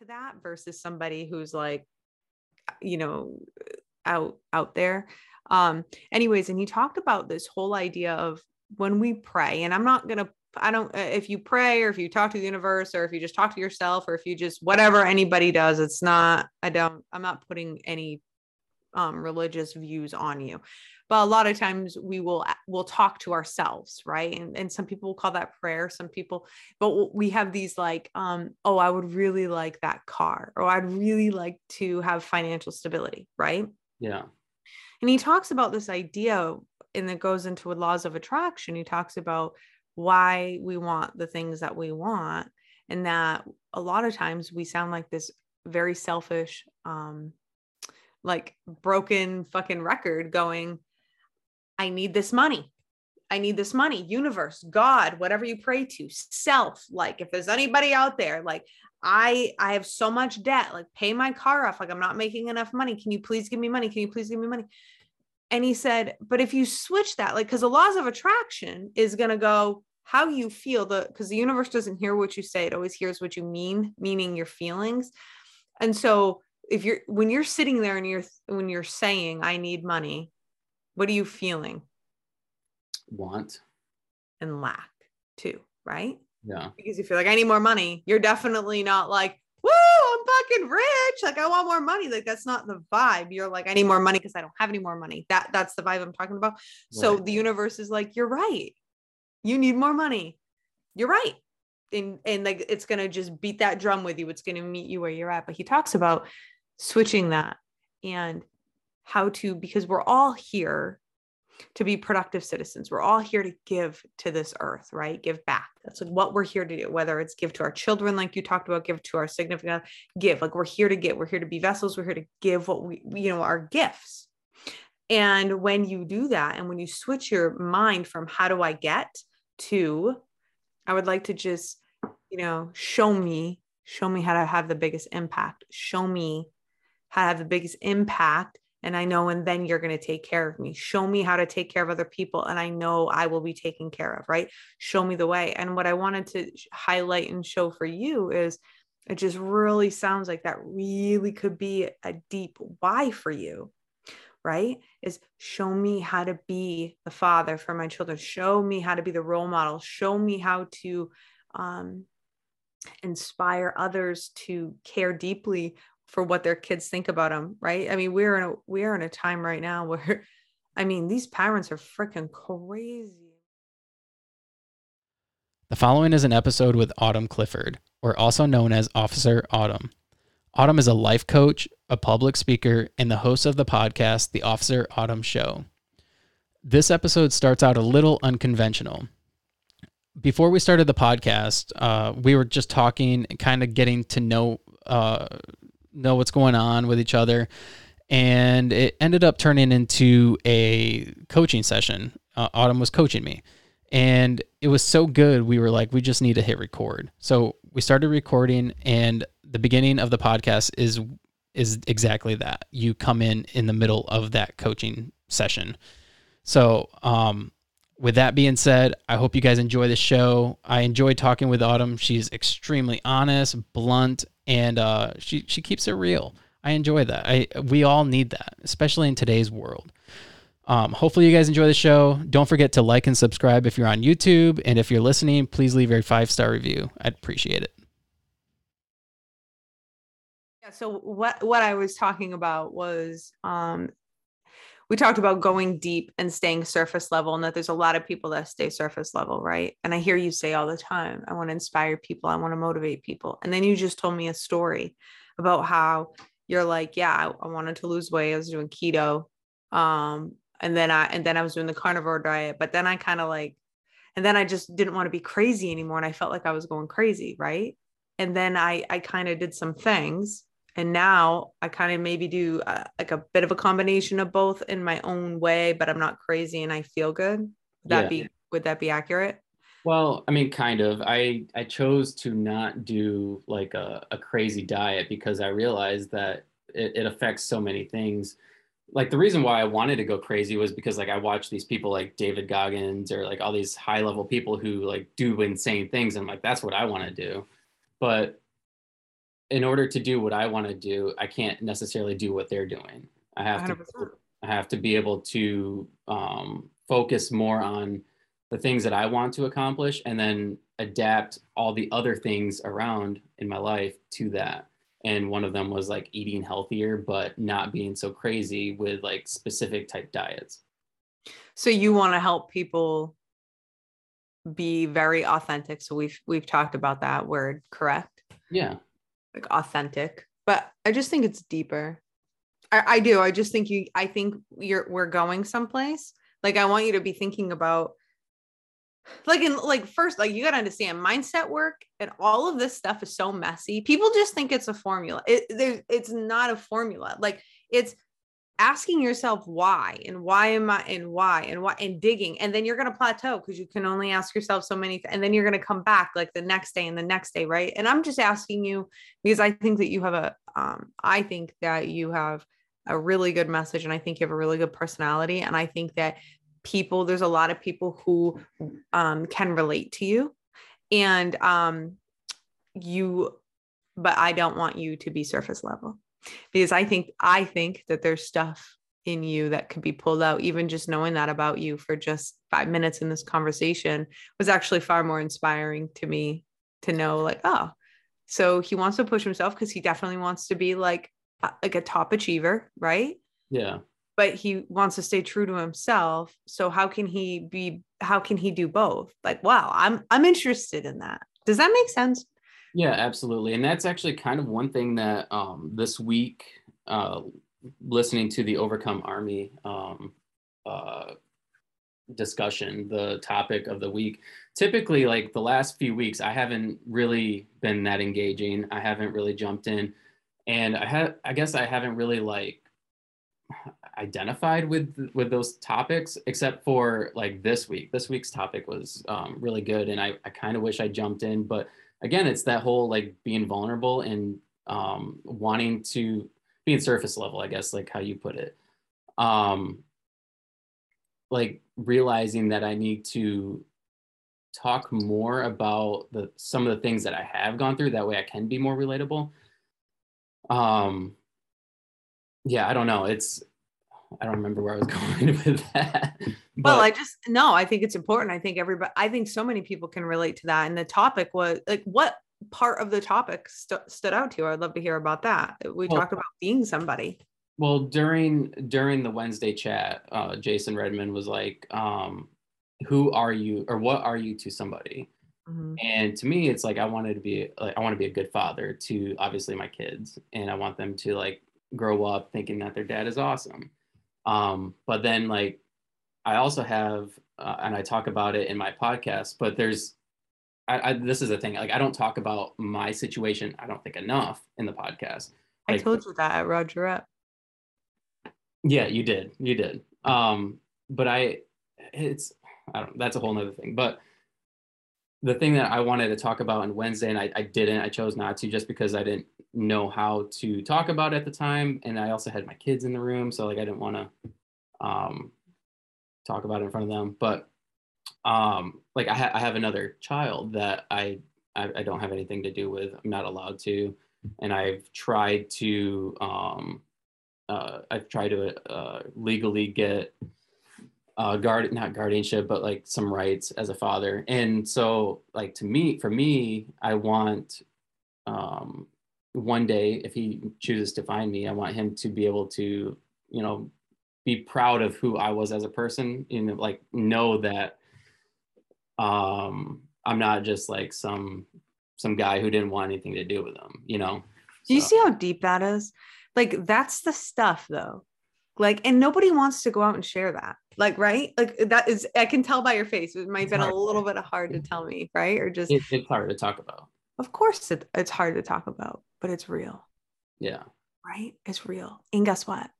to that versus somebody who's like, you know, out there. Anyways, and you talked about this whole idea of when we pray, and if you pray or if you talk to the universe or if you just talk to yourself or if you just, whatever anybody does, I'm not putting any religious views on you, but a lot of times we'll talk to ourselves. Right. And some people will call that prayer, but we have these like, oh, I would really like that car, or I'd really like to have financial stability. Right. Yeah. And he talks about this idea, and it goes into laws of attraction. He talks about why we want the things that we want. And that a lot of times we sound like this very selfish, like broken fucking record going, I need this money. I need this money, universe, God, whatever you pray to, self. Like if there's anybody out there, like I have so much debt, like pay my car off. Like I'm not making enough money. Can you please give me money? Can you please give me money? And he said, but if you switch that, like, cause the laws of attraction is going to go how you feel, cause the universe doesn't hear what you say. It always hears what you mean, meaning your feelings. And so when you're sitting there and when you're saying, I need money, what are you feeling? Want and lack too, right? Yeah. Because if you're like, I need more money, you're definitely not like, woo, I'm fucking rich. Like I want more money. Like that's not the vibe. You're like, I need more money because I don't have any more money. That's the vibe I'm talking about. Right. So the universe is like, you're right. You need more money. You're right. And like, it's going to just beat that drum with you. It's going to meet you where you're at. But he talks about switching that and how to, because we're all here to be productive citizens. We're all here to give to this earth, right? Give back. That's like what we're here to do, whether it's give to our children, like you talked about, give to our significant other, give, like we're here to give, we're here to be vessels. We're here to give what we, you know, our gifts. And when you do that, and when you switch your mind from how do I get to, I would like to just, you know, show me how to have the biggest impact, show me how to have the biggest impact. And I know, and then you're going to take care of me. Show me how to take care of other people. And I know I will be taken care of, right? Show me the way. And what I wanted to highlight and show for you is it just really sounds like that really could be a deep why for you, right? Is show me how to be the father for my children. Show me how to be the role model. Show me how to inspire others to care deeply for what their kids think about them, right? I mean, we're in a time right now where, I mean, these parents are freaking crazy. The following is an episode with Autumn Clifford, or also known as Officer Autumn. Autumn is a life coach, a public speaker, and the host of the podcast, The Officer Autumn Show. This episode starts out a little unconventional. Before we started the podcast, we were just talking and kind of getting to know what's going on with each other. And it ended up turning into a coaching session. Autumn was coaching me and it was so good. We were like, we just need to hit record. So we started recording, and the beginning of the podcast is exactly that. You come in the middle of that coaching session. So, with that being said, I hope you guys enjoy the show. I enjoyed talking with Autumn. She's extremely honest, blunt, and she keeps it real. I enjoy that. We all need that, especially in today's world. Hopefully you guys enjoy the show. Don't forget to like and subscribe if you're on YouTube. And if you're listening, please leave a 5-star review. I'd appreciate it. Yeah. So what I was talking about was... we talked about going deep and staying surface level, and that there's a lot of people that stay surface level, right? And I hear you say all the time, I want to inspire people. I want to motivate people. And then you just told me a story about how you're like, yeah, I wanted to lose weight. I was doing keto. And then I was doing the carnivore diet, but then I kind of like, and then I just didn't want to be crazy anymore. And I felt like I was going crazy. Right. And then I kind of did some things. And now I kind of maybe do like a bit of a combination of both in my own way, but I'm not crazy and I feel good. Would that be accurate? Well, I mean, kind of. I chose to not do like a crazy diet because I realized that it affects so many things. Like the reason why I wanted to go crazy was because like I watched these people like David Goggins or like all these high level people who like do insane things. And I'm like, that's what I want to do. But in order to do what I want to do, I can't necessarily do what they're doing. I have 100%. I have to be able to focus more on the things that I want to accomplish, and then adapt all the other things around in my life to that. And one of them was like eating healthier, but not being so crazy with like specific type diets. So you want to help people be very authentic. So we've talked about that word, correct? Yeah. Like authentic, but I just think it's deeper. I do. I just think we're going someplace. Like, I want you to be thinking about first, you got to understand mindset work and all of this stuff is so messy. People just think it's a formula. It's not a formula. Like, it's asking yourself why, and why am I, and why, and why, and digging. And then you're going to plateau because you can only ask yourself so many, and then you're going to come back like the next day and the next day. Right. And I'm just asking you because I think that you have a really good message. And I think you have a really good personality. And I think that people, there's a lot of people who can relate to you, and but I don't want you to be surface level, because I think that there's stuff in you that could be pulled out. Even just knowing that about you for just 5 minutes in this conversation was actually far more inspiring to me to know, like, oh, so he wants to push himself because he definitely wants to be like a top achiever, right? Yeah. But he wants to stay true to himself. So how can he do both? Like, wow, I'm interested in that. Does that make sense? Yeah, absolutely. And that's actually kind of one thing that this week, listening to the Overcome Army discussion, the topic of the week, typically like the last few weeks, I haven't really been that engaging. I haven't really jumped in, and I guess I haven't really like identified with those topics, except for like this week. This week's topic was really good, and I kind of wish I jumped in. But again, it's that whole like being vulnerable and wanting to be in surface level, I guess, like how you put it. Like realizing that I need to talk more about some of the things that I have gone through. That way I can be more relatable. Yeah, I don't know. I don't remember where I was going with that. But. Well, I think it's important. I think so many people can relate to that. And the topic was like, what part of the topic stood out to you? I'd love to hear about that. Talked about being somebody. Well, during the Wednesday chat, Jason Redman was like, who are you, or what are you to somebody? Mm-hmm. And to me, it's like, I want to be a good father to obviously my kids, and I want them to like grow up thinking that their dad is awesome. But then like, I also have, and I talk about it in my podcast, but this is the thing, like, I don't talk about my situation, I don't think, enough in the podcast. Like, I told you that at Roger Up. Yeah, you did. But that's a whole nother thing. But the thing that I wanted to talk about on Wednesday, and I chose not to, just because I didn't know how to talk about it at the time. And I also had my kids in the room. So like, I didn't want to talk about it in front of them, but like I have another child that I don't have anything to do with. I'm not allowed to. And I've tried to legally get not guardianship, but like some rights as a father. And so like, for me, I want, one day, if he chooses to find me, I want him to be able to, you know, be proud of who I was as a person, you know, like know that, I'm not just like some guy who didn't want anything to do with him, you know? Do you see how deep that is? Like, that's the stuff though. Like, and nobody wants to go out and share that. Like, right. Like that is, I can tell by your face. It might have been a little bit hard to tell me. Right. Or just it's hard to talk about. Of course it's hard to talk about, but it's real. Yeah. Right. It's real. And guess what?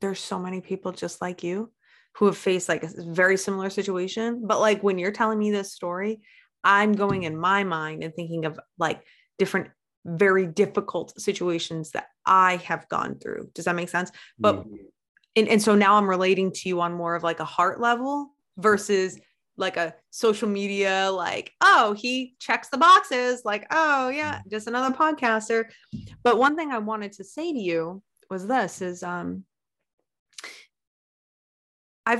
There's so many people just like you who have faced like a very similar situation. But like, when you're telling me this story, I'm going in my mind and thinking of like different, very difficult situations that I have gone through. Does that make sense? But, mm-hmm. And so now I'm relating to you on more of like a heart level versus like a social media, like, oh, he checks the boxes, like, oh yeah, just another podcaster. But one thing I wanted to say to you was this is, I've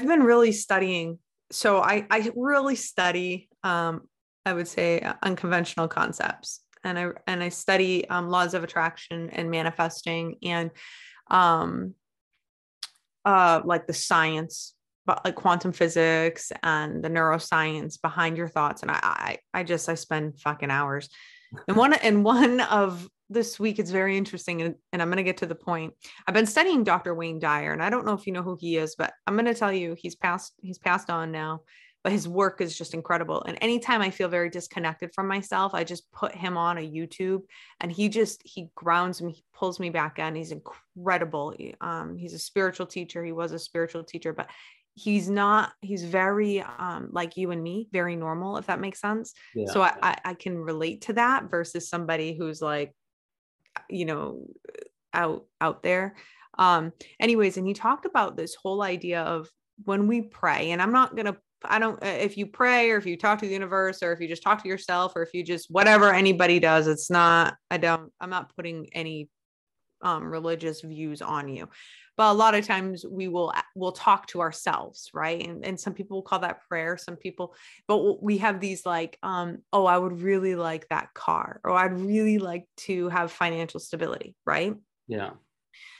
been really studying. So I really study, I would say unconventional concepts, and I study, laws of attraction and manifesting and, like the science, but like quantum physics and the neuroscience behind your thoughts. And I spend fucking hours. And one of this week, it's very interesting. And I'm going to get to the point. I've been studying Dr. Wayne Dyer, and I don't know if you know who he is, but I'm going to tell you, he's passed on now, but his work is just incredible. And anytime I feel very disconnected from myself, I just put him on a YouTube, and he grounds me, he pulls me back in. He's incredible. He's a spiritual teacher. He was a spiritual teacher, but he's very, like you and me, very normal, if that makes sense. Yeah. So I can relate to that versus somebody who's like, you know, out there. Anyways, and he talked about this whole idea of when we pray, and if you pray or if you talk to the universe or if you just talk to yourself or if you just, whatever anybody does, I'm not putting any religious views on you. But a lot of times we'll talk to ourselves, right? And some people will call that prayer, some people, but we have these like, oh, I would really like that car, or I'd really like to have financial stability, right? Yeah.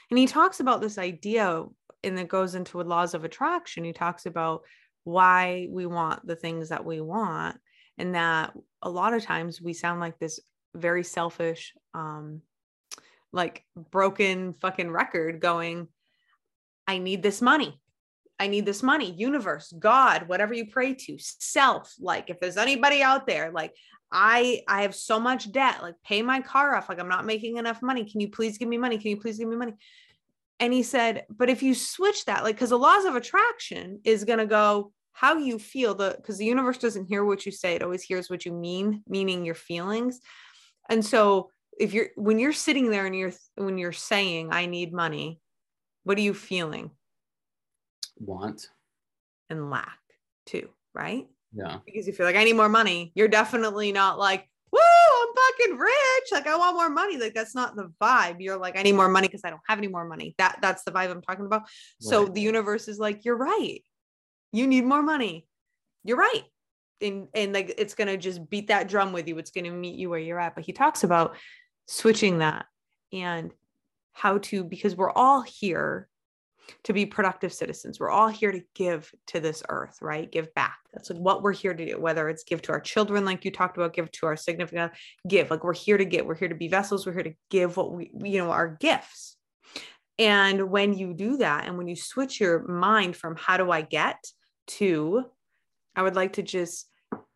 And he talks about this idea, and it goes into laws of attraction. He talks about why we want the things that we want, and that a lot of times we sound like this very selfish, like broken fucking record going, I need this money. I need this money, universe, God, whatever you pray to, self. Like if there's anybody out there, like I have so much debt, like pay my car off. Like I'm not making enough money. Can you please give me money? Can you please give me money? And he said, but if you switch that, like, cause the laws of attraction is going to go how you feel, cause the universe doesn't hear what you say. It always hears what you mean, meaning your feelings. And so when you're sitting there and when you're saying, I need money, what are you feeling? Want. And lack too, right? Yeah. Because if you're like, I need more money, you're definitely not like, woo, I'm fucking rich. Like I want more money. Like that's not the vibe. You're like, I need more money because I don't have any more money. That's the vibe I'm talking about. Right. So the universe is like, you're right. You need more money. You're right. And like, it's going to just beat that drum with you. It's going to meet you where you're at. But he talks about switching that and how to, because we're all here to be productive citizens. We're all here to give to this earth, right? Give back. That's like what we're here to do, whether it's give to our children, like you talked about, give to our significant other, give, like we're here to give, we're here to be vessels. We're here to give what we, you know, our gifts. And when you do that, and when you switch your mind from how do I get to, I would like to just,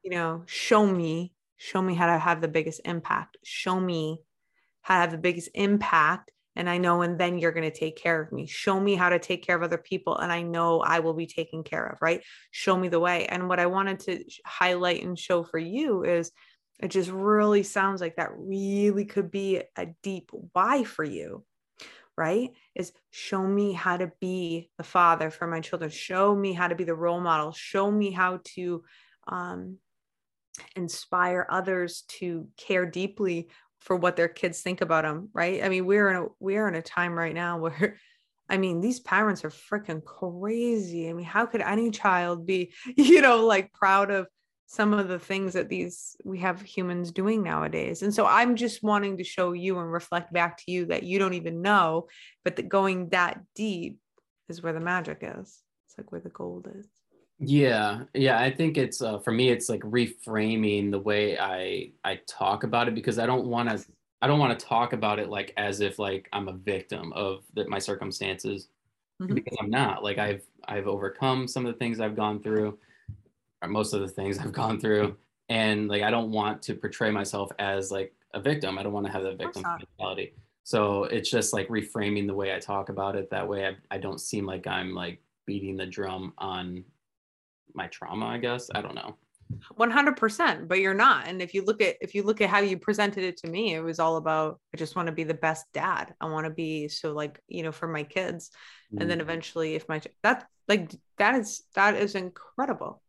you know, show me how to have the biggest impact, show me how to have the biggest impact. And I know, and then you're going to take care of me. Show me how to take care of other people. And I know I will be taken care of, right? Show me the way. And what I wanted to highlight and show for you is it just really sounds like that really could be a deep why for you, right? Is show me how to be the father for my children. Show me how to be the role model. Show me how to inspire others to care deeply for what their kids think about them, right? I mean, we're in a time right now where, I mean, these parents are freaking crazy. I mean, how could any child be, you know, like proud of some of the things that we have humans doing nowadays? And so I'm just wanting to show you and reflect back to you that you don't even know, but that going that deep is where the magic is. It's like where the gold is. Yeah. Yeah. I think it's, for me, it's like reframing the way I talk about it, because I don't want to talk about it like as if like I'm a victim of my circumstances, mm-hmm. because I'm not. Like I've overcome some of the things I've gone through, or most of the things I've gone through. And like, I don't want to portray myself as like a victim. I don't want to have that victim mentality. So it's just like reframing the way I talk about it. That way I don't seem like I'm like beating the drum on my trauma, I guess. I don't know. 100%, but you're not. And if you look at how you presented it to me, it was all about, I just want to be the best dad. I want to be so like, you know, for my kids. Mm-hmm. And then eventually that is incredible.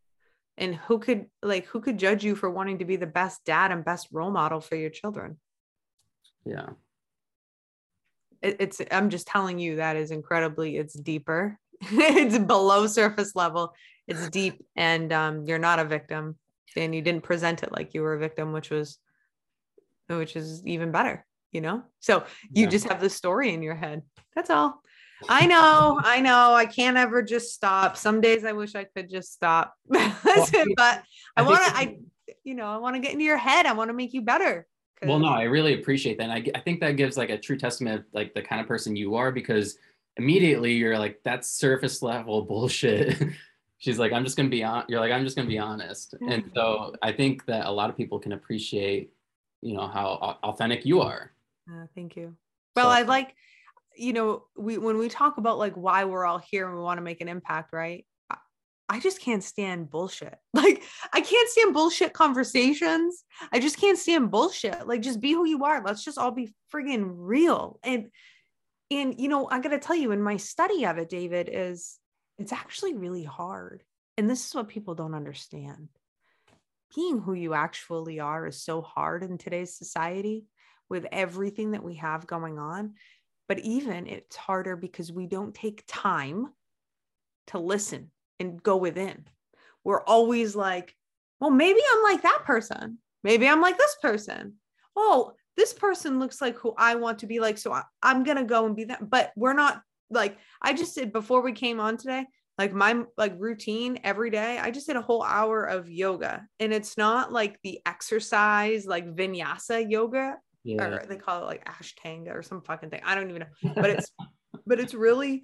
And who could judge you for wanting to be the best dad and best role model for your children? Yeah. I'm just telling you, that is incredibly, it's deeper. It's below surface level. It's deep. And you're not a victim, and you didn't present it like you were a victim, which is even better, you know? So you just have the story in your head. That's all. I know. I can't ever just stop. Some days I wish I could just stop, but I want to get into your head. I want to make you better. Well, no, I really appreciate that. And I think that gives like a true testament of like the kind of person you are, because immediately you're like, that's surface level bullshit. She's like, I'm just going to be honest. Yeah. And so I think that a lot of people can appreciate, you know, how authentic you are. Thank you. Well, so, when we talk about like why we're all here and we want to make an impact, right? I just can't stand bullshit. Like, I can't stand bullshit conversations. I just can't stand bullshit. Like, just be who you are. Let's just all be friggin' real. And, you know, I got to tell you, in my study of it, David, it's actually really hard. And this is what people don't understand. Being who you actually are is so hard in today's society with everything that we have going on. But even it's harder because we don't take time to listen and go within. We're always like, well, maybe I'm like that person. Maybe I'm like this person. Oh, this person looks like who I want to be like. So I'm going to go and be that. But we're not like, I just did before we came on today, like my like routine every day, I just did a whole hour of yoga, and it's not like the exercise, like Vinyasa yoga, or they call it like Ashtanga or some fucking thing. I don't even know, but it's, but it's really,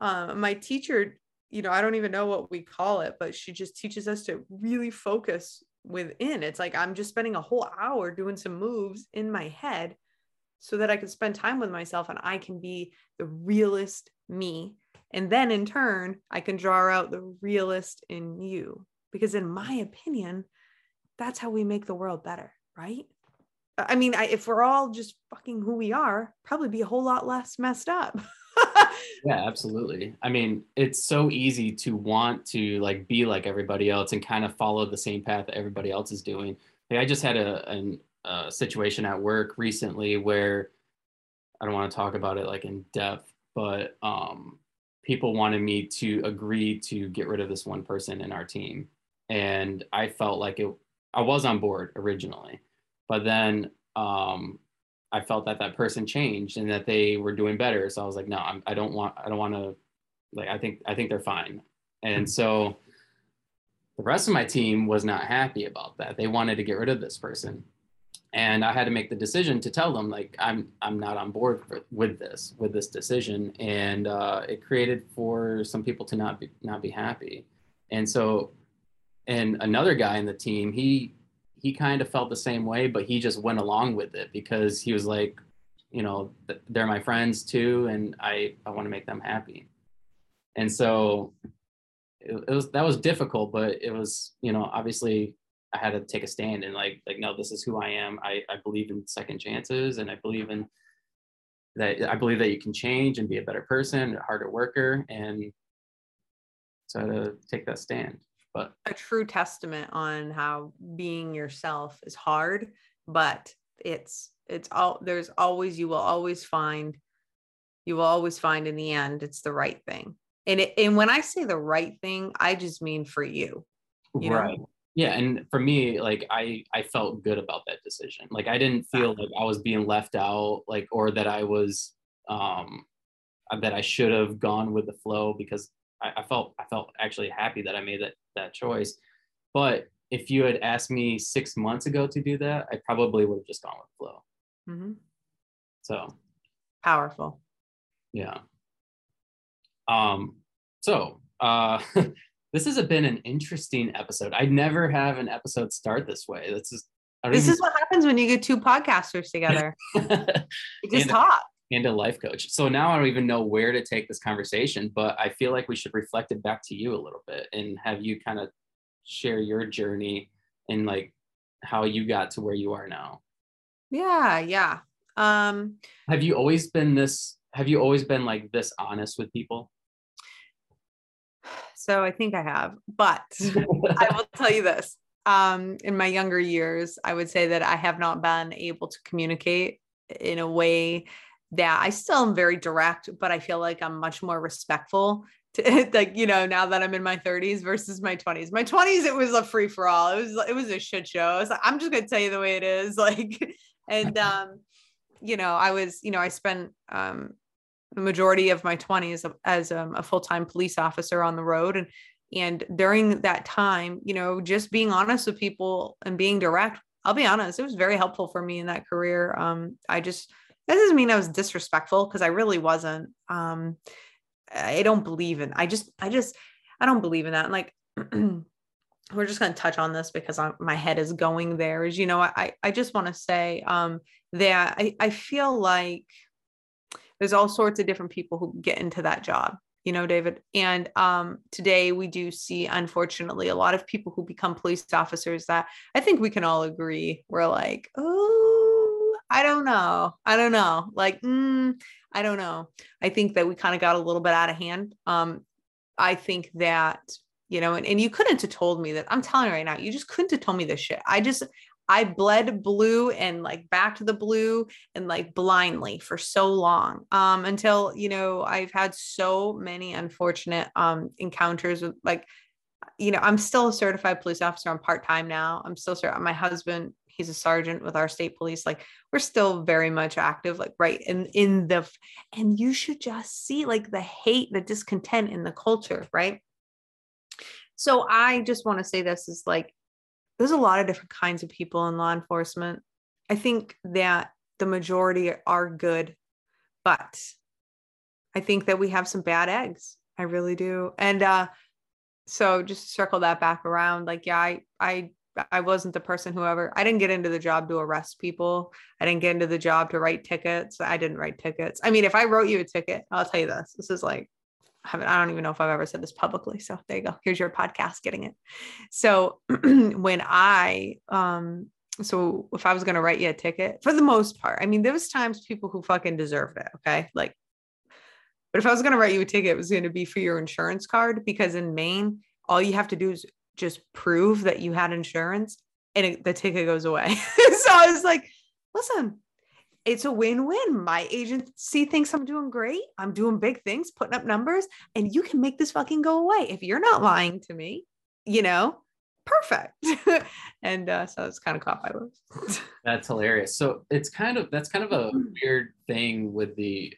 my teacher, you know, I don't even know what we call it, but she just teaches us to really focus within. It's like, I'm just spending a whole hour doing some moves in my head so that I can spend time with myself and I can be the realest me. And then in turn, I can draw out the realest in you, because in my opinion, that's how we make the world better. Right? I mean, if we're all just fucking who we are, probably be a whole lot less messed up. Yeah, absolutely. I mean, it's so easy to want to like be like everybody else and kind of follow the same path that everybody else is doing. Like, I just had a situation at work recently where I don't want to talk about it like in depth, but people wanted me to agree to get rid of this one person in our team. And I felt like I was on board originally, but then I felt that person changed and that they were doing better. So I was like, no, I think they're fine. And so the rest of my team was not happy about that. They wanted to get rid of this person. And I had to make the decision to tell them like, I'm not on board with this decision. And it created for some people to not be happy. And so, and another guy in the team, he kind of felt the same way, but he just went along with it because he was like, you know, they're my friends too. And I want to make them happy. And so that was difficult, but it was, you know, obviously I had to take a stand and like, no, this is who I am. I believe in second chances. And I believe that you can change and be a better person, a harder worker. And so I had to take that stand. But a true testament on how being yourself is hard, but it's all, there's always, you will always find in the end, it's the right thing. And when I say the right thing, I just mean for you, you right. know? Yeah. And for me, like, I felt good about that decision. Like, I didn't feel like I was being left out, like, or that I was, that I should have gone with the flow, because I felt actually happy that I made that choice. But if you had asked me 6 months ago to do that, I probably would have just gone with flow. Mm-hmm. So powerful. Yeah. This has been an interesting episode. I never have an episode start this way. This is what happens when you get two podcasters together. You just talk. And a life coach. So now I don't even know where to take this conversation, but I feel like we should reflect it back to you a little bit and have you kind of share your journey and like how you got to where you are now. Yeah. Have you always been like this honest with people? so I think I have, but I will tell you this. In my younger years, I would say that I have not been able to communicate in a way that I still am very direct, but I feel like I'm much more respectful to, like, you know, now that I'm in my 30s versus my 20s. My 20s, it was a free for all. It was a shit show. I was like, I'm just going to tell you the way it is. Like, and, you know, I was, you know, I spent, the majority of my 20s as a full-time police officer on the road. And during that time, you know, just being honest with people and being direct, I'll be honest, it was very helpful for me in that career. That doesn't mean I was disrespectful, because I really wasn't. I don't believe in that. And like, we're just going to touch on this because my head is going there. As you know, I just want to say that I feel like there's all sorts of different people who get into that job, you know, David. And today we do see, unfortunately, a lot of people who become police officers that I think we can all agree we're like, oh, I don't know. Like, I don't know. I think that we kind of got a little bit out of hand. I think that, you know, and you couldn't have told me that. I'm telling you right now, you just couldn't have told me this shit. I bled blue and like back to the blue and like blindly for so long, until, you know, I've had so many unfortunate encounters with, like, you know, I'm still a certified police officer. I'm part-time now. I'm still, my husband, he's a sergeant with our state police. Like, we're still very much active, like, right. And and you should just see like the hate, the discontent in the culture. Right. So I just want to say this is like, there's a lot of different kinds of people in law enforcement. I think that the majority are good, but I think that we have some bad eggs. I really do. And so just to circle that back around, like, yeah, I wasn't the person I didn't get into the job to arrest people. I didn't get into the job to write tickets. I didn't write tickets. I mean, if I wrote you a ticket, I'll tell you this, this is like, I don't even know if I've ever said this publicly. So there you go. Here's your podcast, Getting It. So so if I was going to write you a ticket, for the most part, I mean, there was times people who fucking deserved it. Okay. Like, but if I was going to write you a ticket, it was going to be for your insurance card, because in Maine, all you have to do is just prove that you had insurance and the ticket goes away. So I was like, listen, it's a win-win. My agency thinks I'm doing great. I'm doing big things, putting up numbers, and you can make this fucking go away. If you're not lying to me, you know, perfect. And so it's kind of caught by those. That's hilarious. So that's kind of a weird thing with the,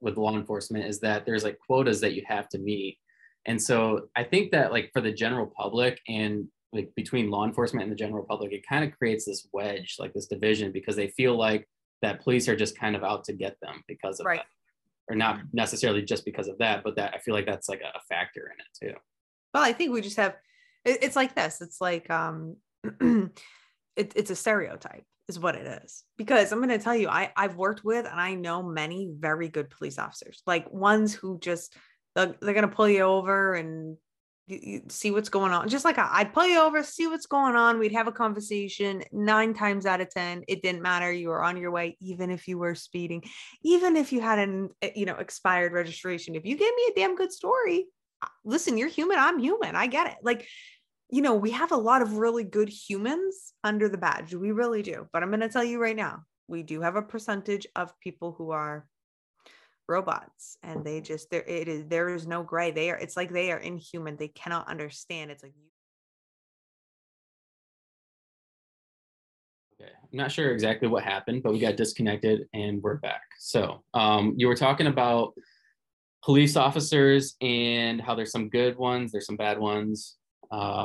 with law enforcement, is that there's like quotas that you have to meet. And so I think that like for the general public and like between law enforcement and the general public, it kind of creates this wedge, like this division, because they feel like that police are just kind of out to get them because of that. Or not necessarily just because of that, but that I feel like that's like a factor in it too. Well, I think we just have, it's like this. It's like, it's a stereotype is what it is, because I'm going to tell you, I've worked with, and I know many very good police officers, like ones who just, they're going to pull you over and you see what's going on. Just like I'd pull you over, see what's going on. We'd have a conversation. 9 times out of 10. It didn't matter. You were on your way. Even if you were speeding, even if you had an, you know, expired registration, if you gave me a damn good story, listen, you're human. I'm human. I get it. Like, you know, we have a lot of really good humans under the badge. We really do. But I'm going to tell you right now, we do have a percentage of people who are robots, and they just, there is no gray. They are, it's like they are inhuman. They cannot understand. It's like, okay, I'm not sure exactly what happened, but we got disconnected and we're back. So you were talking about police officers and how there's some good ones, there's some bad ones. Yeah,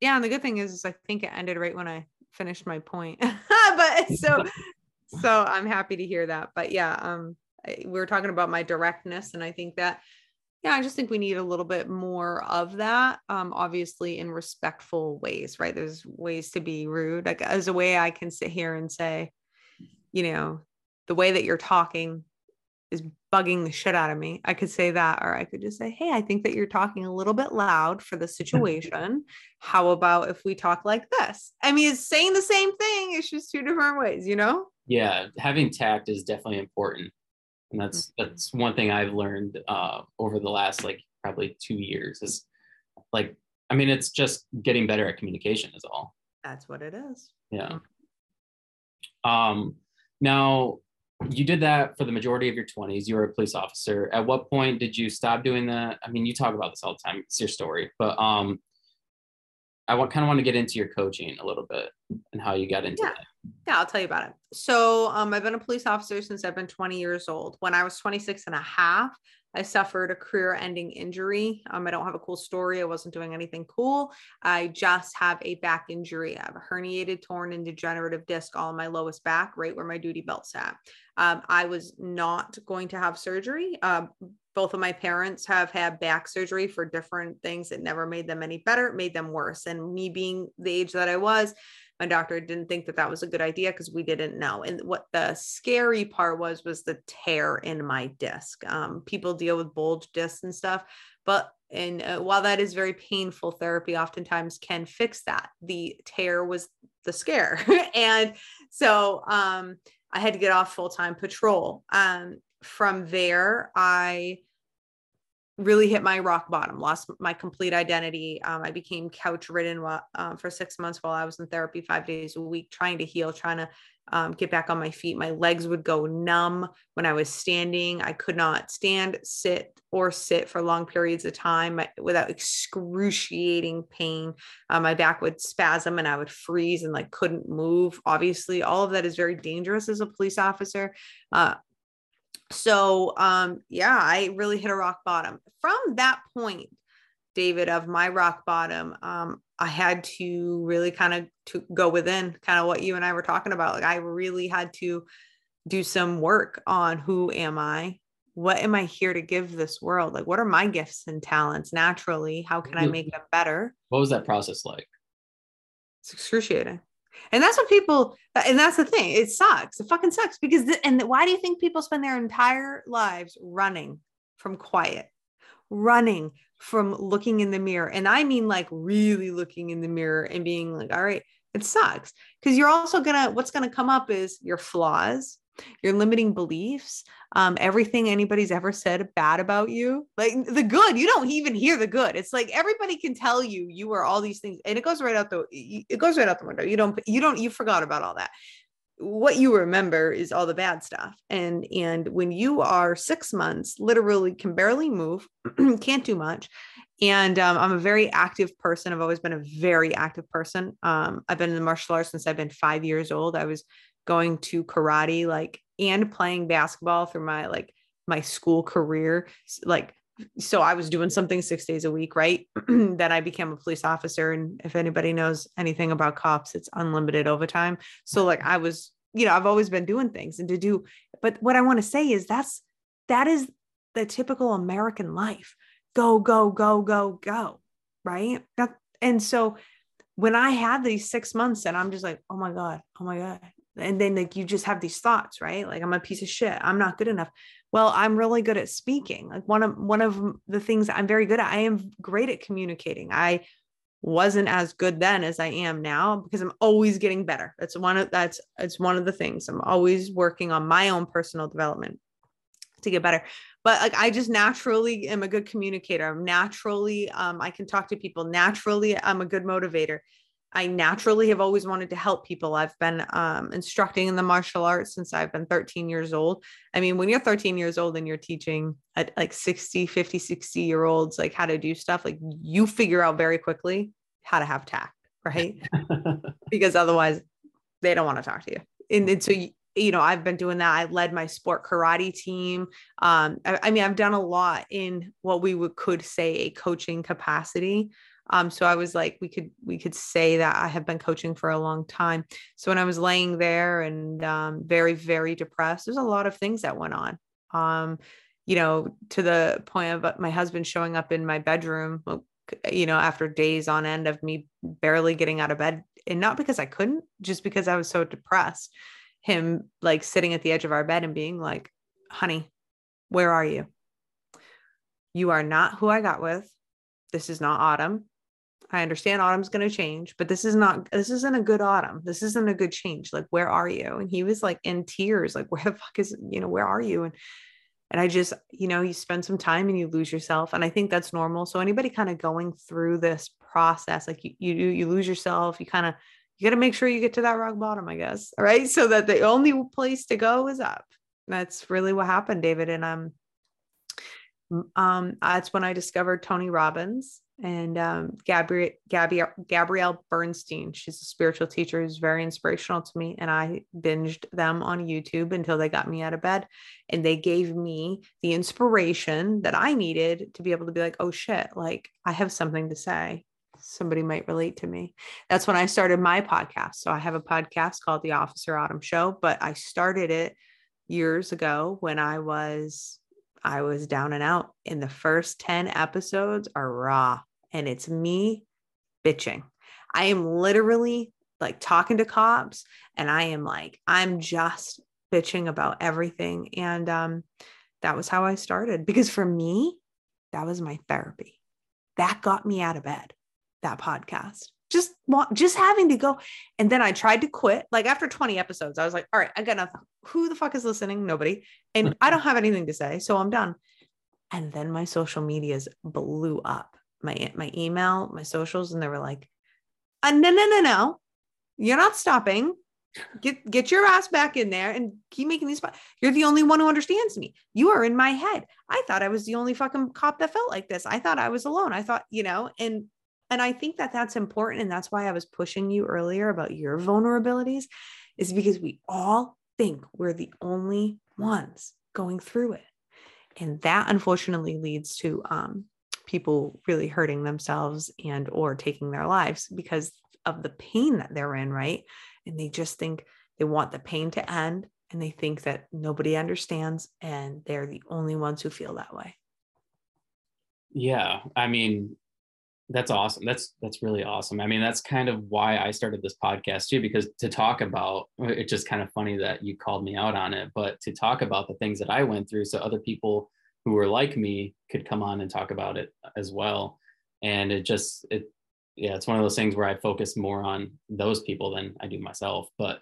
and the good thing is I think it ended right when I finished my point. But so I'm happy to hear that. But yeah, we were talking about my directness. And I think that, yeah, I just think we need a little bit more of that. Obviously in respectful ways, right? There's ways to be rude. Like, as a way I can sit here and say, you know, the way that you're talking is bugging the shit out of me. I could say that, or I could just say, hey, I think that you're talking a little bit loud for the situation. How about if we talk like this? I mean, it's saying the same thing. It's just two different ways, you know? Yeah. Having tact is definitely important. And that's one thing I've learned over the last like probably 2 years is Like, I mean, it's just getting better at communication is all. That's what it is. Yeah. Now, you did that for the majority of your 20s. You were a police officer. At what point did you stop doing that? I mean, you talk about this all the time. It's your story. But I kind of want to get into your coaching a little bit and how you got into that. Yeah, I'll tell you about it. So I've been a police officer since I've been 20 years old. When I was 26 and a half, I suffered a career-ending injury. I don't have a cool story. I wasn't doing anything cool. I just have a back injury. I have a herniated, torn, and degenerative disc all in my lowest back, right where my duty belt sat. I was not going to have surgery. Both of my parents have had back surgery for different things. It never made them any better. It made them worse. And me being the age that I was, my doctor didn't think that that was a good idea because we didn't know. And what the scary part was the tear in my disc. People deal with bulge discs and stuff, but while that is very painful, therapy oftentimes can fix that. The tear was the scare. And so I had to get off full-time patrol. From there, I really hit my rock bottom, lost my complete identity. I became couch ridden for 6 months while I was in therapy 5 days a week, trying to heal, trying to get back on my feet. My legs would go numb when I was standing. I could not stand, sit for long periods of time without excruciating pain. My back would spasm and I would freeze and like couldn't move. Obviously, all of that is very dangerous as a police officer. So I really hit a rock bottom. From that point, David, of my rock bottom, I had to really to go within, kind of what you and I were talking about. Like, I really had to do some work on who am I? What am I here to give this world? Like, what are my gifts and talents naturally? How can I make them better? What was that process like? It's excruciating. And that's what people, and that's the thing. It sucks. It fucking sucks because, why do you think people spend their entire lives running from quiet, running from looking in the mirror? And I mean, like, really looking in the mirror and being like, all right, it sucks. Cause you're also what's going to come up is your flaws, your limiting beliefs, everything anybody's ever said bad about you. Like the good, you don't even hear the good. It's like, everybody can tell you are all these things, and it goes right out the window. You forgot about all that. What you remember is all the bad stuff. And when you are 6 months, literally can barely move, can't do much. And I'm a very active person. I've always been a very active person. I've been in the martial arts since I've been 5 years old. I was going to karate, and playing basketball through my school career. So I was doing something 6 days a week, right? Then I became a police officer. And if anybody knows anything about cops, it's unlimited overtime. So I was, I've always been doing things but what I want to say is that is the typical American life. Go, go, go, go, go. Right. And so when I had these 6 months and I'm just like, oh my God. And then you just have these thoughts, right? Like, I'm a piece of shit. I'm not good enough. Well, I'm really good at speaking. Like one of the things I'm very good at, I am great at communicating. I wasn't as good then as I am now because I'm always getting better. It's one of the things. I'm always working on my own personal development to get better. But I just naturally am a good communicator. I'm naturally, I can talk to people. Naturally, I'm a good motivator. I naturally have always wanted to help people. I've been instructing in the martial arts since I've been 13 years old. I mean, when you're 13 years old and you're teaching at 60 year olds, how to do stuff, you figure out very quickly how to have tact, right? Because otherwise they don't want to talk to you. And so, I've been doing that. I led my sport karate team. I've done a lot in what we could say a coaching capacity. So I was like, we could say that I have been coaching for a long time. So when I was laying there and very, very depressed, there's a lot of things that went on, to the point of my husband showing up in my bedroom, after days on end of me barely getting out of bed, and not because I couldn't, just because I was so depressed. Him sitting at the edge of our bed and being like, honey, where are you? You are not who I got with. This is not Autumn. I understand autumn's going to change, but this isn't a good autumn. This isn't a good change. Where are you? And he was in tears, where the fuck is, where are you? And And I just, you know, you spend some time and you lose yourself. And I think that's normal. So anybody kind of going through this process, like you lose yourself, you got to make sure you get to that rock bottom, I guess. All right. So that the only place to go is up. That's really what happened, David. And that's when I discovered Tony Robbins and Gabrielle Bernstein. She's a spiritual teacher who's very inspirational to me. And I binged them on YouTube until they got me out of bed. And they gave me the inspiration that I needed to be able to be like, oh shit, like I have something to say. Somebody might relate to me. That's when I started my podcast. So I have a podcast called The Officer Autumn Show, but I started it years ago when I was down and out. And the first 10 episodes are raw, and it's me bitching. I am literally like talking to cops, and I am like, I'm just bitching about everything. And that was how I started, because for me, that was my therapy. That got me out of bed. That podcast, just having to go. And then I tried to quit. Like after 20 episodes, I was like, all right, I got nothing. Who the fuck is listening? Nobody. And I don't have anything to say. So I'm done. And then my social medias blew up, my email, my socials. And they were like, no, you're not stopping. Get your ass back in there and keep making these. You're the only one who understands me. You are in my head. I thought I was the only fucking cop that felt like this. I thought I was alone. I thought, and I think that that's important. And that's why I was pushing you earlier about your vulnerabilities, is because we all think we're the only ones going through it. And that unfortunately leads to people really hurting themselves and or taking their lives because of the pain that they're in, right? And they just think they want the pain to end, and they think that nobody understands and they're the only ones who feel that way. Yeah, I mean, that's awesome. That's really awesome. I mean, that's kind of why I started this podcast too, because to talk about, it's just kind of funny that you called me out on it, but to talk about the things that I went through so other people who were like me could come on and talk about it as well. And it's one of those things where I focus more on those people than I do myself. But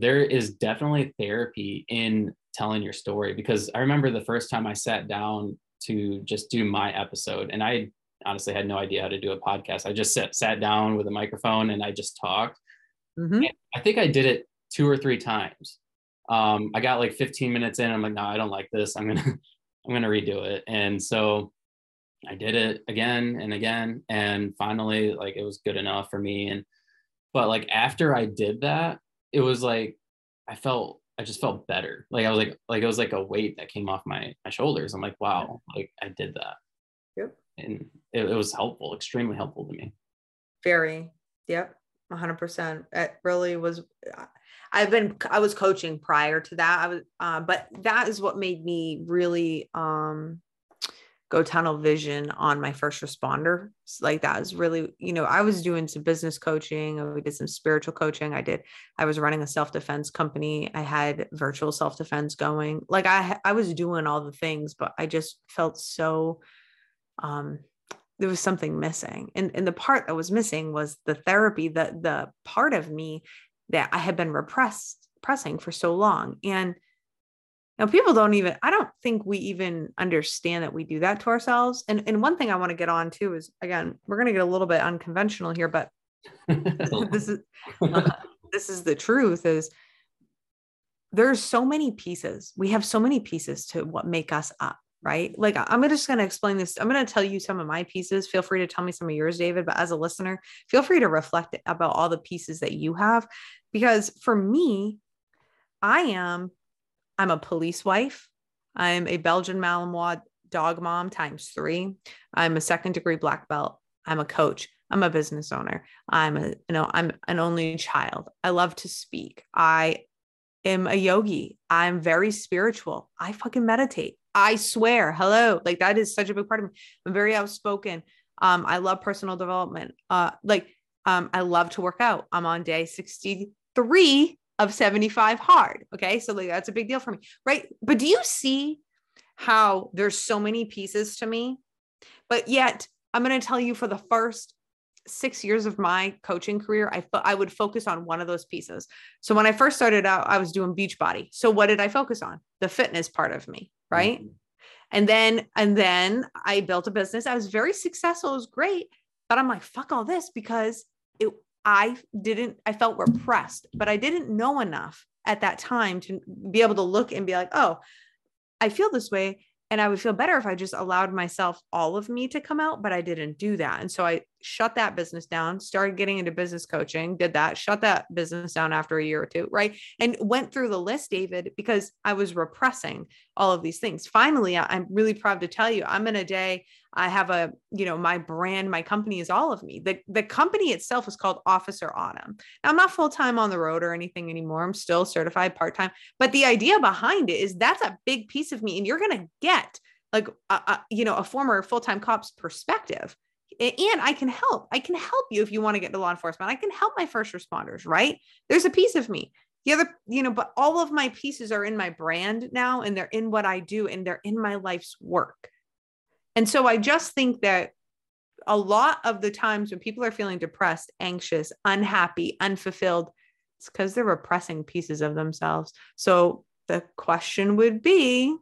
there is definitely therapy in telling your story, because I remember the first time I sat down to just do my episode, and I honestly had no idea how to do a podcast. I just sat down with a microphone and I just talked. Mm-hmm. I think I did it 2 or 3 times. I got like 15 minutes in. I'm like, no, I don't like this. I'm going to redo it. And so I did it again and again. And finally, like, it was good enough for me. But like, after I did that, it was like, I just felt better. Like I was like, it was like a weight that came off my shoulders. I'm like, wow, like I did that. Yep. And it was helpful, extremely helpful to me. Very. Yep. 100%. It really was. I was coaching prior to that. But that is what made me really, go tunnel vision on my first responder. Like that was really, I was doing some business coaching, and we did some spiritual coaching. I was running a self-defense company. I had virtual self-defense going. Like I was doing all the things, but I just felt so, there was something missing. And the part that was missing was the therapy, the part of me that I had been repressing for so long. And now people I don't think we even understand that we do that to ourselves. And one thing I want to get on to is, again, we're going to get a little bit unconventional here, but this is the truth is there's so many pieces. We have so many pieces to what make us up. Right? Like I'm just going to explain this. I'm going to tell you some of my pieces. Feel free to tell me some of yours, David, but as a listener, feel free to reflect about all the pieces that you have, because for me, I'm a police wife. I'm a Belgian Malinois dog mom ×3. I'm a 2nd degree black belt. I'm a coach. I'm a business owner. I'm an only child. I love to speak. I am a yogi. I'm very spiritual. I fucking meditate. I swear, hello. Like that is such a big part of me. I'm very outspoken. I love personal development. I love to work out. I'm on day 63 of 75 hard. Okay. So like, that's a big deal for me. Right. But do you see how there's so many pieces to me, but yet I'm going to tell you for the first 6 years of my coaching career, I would focus on one of those pieces. So when I first started out, I was doing Beachbody. So what did I focus on? The fitness part of me. Right. Mm-hmm. And then I built a business. I was very successful. It was great, but I'm like, fuck all this, because I felt repressed, but I didn't know enough at that time to be able to look and be like, oh, I feel this way. And I would feel better if I just allowed myself, all of me, to come out, but I didn't do that. And so I shut that business down, started getting into business coaching, did that, shut that business down after a year or two. Right. And went through the list, David, because I was repressing all of these things. Finally, I'm really proud to tell you, I'm in a day, I have a, my brand, my company is all of me. The company itself is called Officer Autumn. Now, I'm not full-time on the road or anything anymore. I'm still certified part-time, but the idea behind it is that's a big piece of me. And you're going to get like, a former full-time cop's perspective. And I can help you if you want to get into law enforcement. I can help my first responders, right? There's a piece of me. The other, but all of my pieces are in my brand now, and they're in what I do, and they're in my life's work. And so I just think that a lot of the times when people are feeling depressed, anxious, unhappy, unfulfilled, it's because they're repressing pieces of themselves. So the question would be,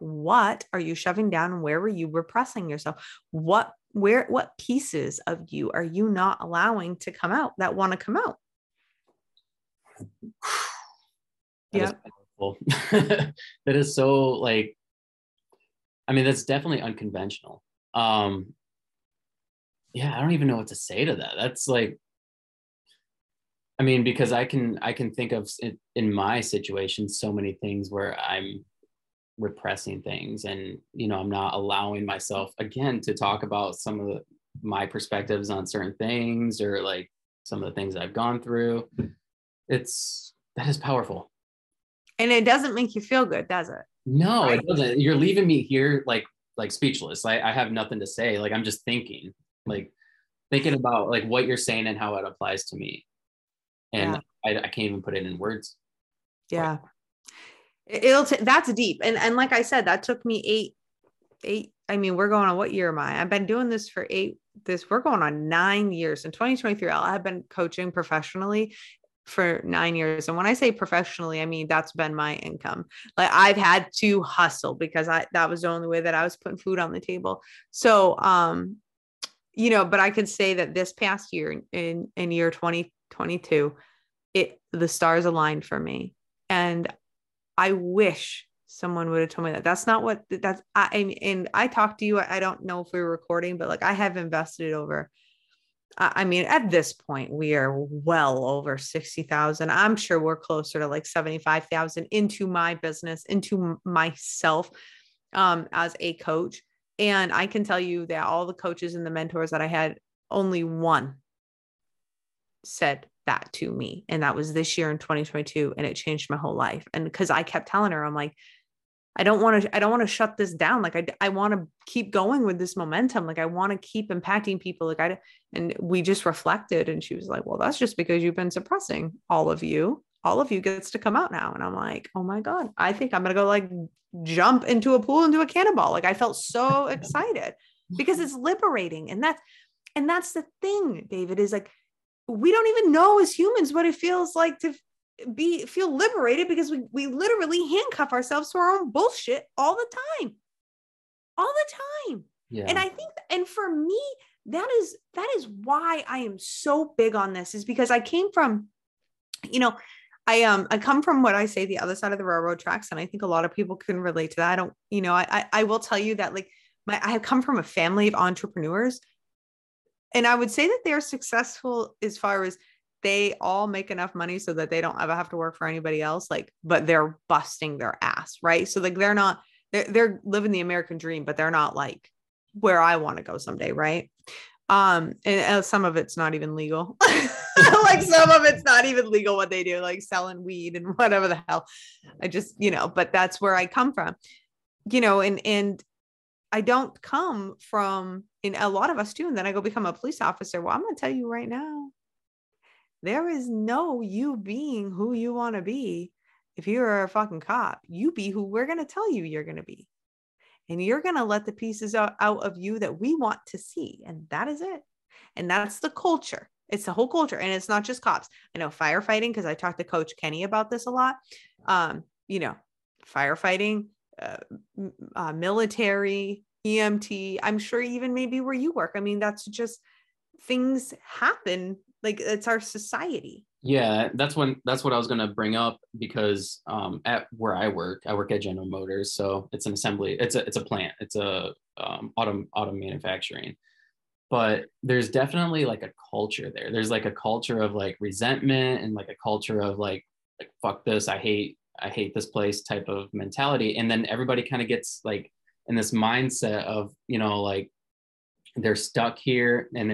what are you shoving down? Where were you repressing yourself? What pieces of you are you not allowing to come out that want to come out? Yeah. That is so that's definitely unconventional. I don't even know what to say to that. That's because I can think of in my situation, so many things where I'm repressing things and, I'm not allowing myself again to talk about some of my perspectives on certain things or some of the things that I've gone through. That is powerful. And it doesn't make you feel good, does it? No, it doesn't. You're leaving me here like speechless. I have nothing to say. I'm just thinking about what you're saying and how it applies to me. And yeah. I can't even put it in words. Yeah. That's deep. And like I said, that took me eight. We're going on, what year am I? I've been doing this for we're going on 9 years. In 2023, I've been coaching professionally for 9 years. And when I say professionally, that's been my income. I've had to hustle because that was the only way that I was putting food on the table. So, but I could say that this past year in year 2022, the stars aligned for me. And I wish someone would have told me that. That's not what that's, and I talked to you, I don't know if we were recording, but I have invested over, at this point, we are well over 60,000. I'm sure we're closer to 75,000 into my business, into myself, as a coach. And I can tell you that all the coaches and the mentors that I had, only one said that to me. And that was this year in 2022. And it changed my whole life. And because I kept telling her, I'm like, I don't want to shut this down. I want to keep going with this momentum. I want to keep impacting people. And we just reflected, and she was like, well, that's just because you've been suppressing all of you gets to come out now. And I'm like, oh my God, I think I'm going to go jump into a pool, into a cannonball. I felt so excited because it's liberating. And that's the thing, David, is we don't even know as humans what it feels like to feel liberated, because we literally handcuff ourselves to our own bullshit all the time. Yeah. And I think, and for me, that is why I am so big on this, is because I came from, I come from what I say, the other side of the railroad tracks. And I think a lot of people can relate to that. I don't, I will tell you that I have come from a family of entrepreneurs, and I would say that they're successful as far as they all make enough money so that they don't ever have to work for anybody else. But they're busting their ass. Right. So they're living the American dream, but they're not where I want to go someday. Right. And some of it's not even legal. Some of it's not even legal what they do, selling weed and whatever the hell. I just, but that's where I come from, and I don't come from, and a lot of us do. And then I go become a police officer. Well, I'm going to tell you right now, there is no you being who you want to be. If you're a fucking cop, you be who we're going to tell you you're going to be. And you're going to let the pieces out of you that we want to see. And that is it. And that's the culture. It's the whole culture. And it's not just cops. I know firefighting, because I talked to Coach Kenny about this a lot. Firefighting, military, EMT, I'm sure even maybe where you work. I mean, that's just, things happen. Like, it's our society. Yeah, that's what I was going to bring up, because at where I work at General Motors. So it's an assembly, it's a plant, it's a auto manufacturing. But there's definitely like a culture there. There's like a culture of like resentment, and like a culture of like fuck this, I hate this place type of mentality. And then everybody kind of gets like in this mindset of, you know, like they're stuck here, and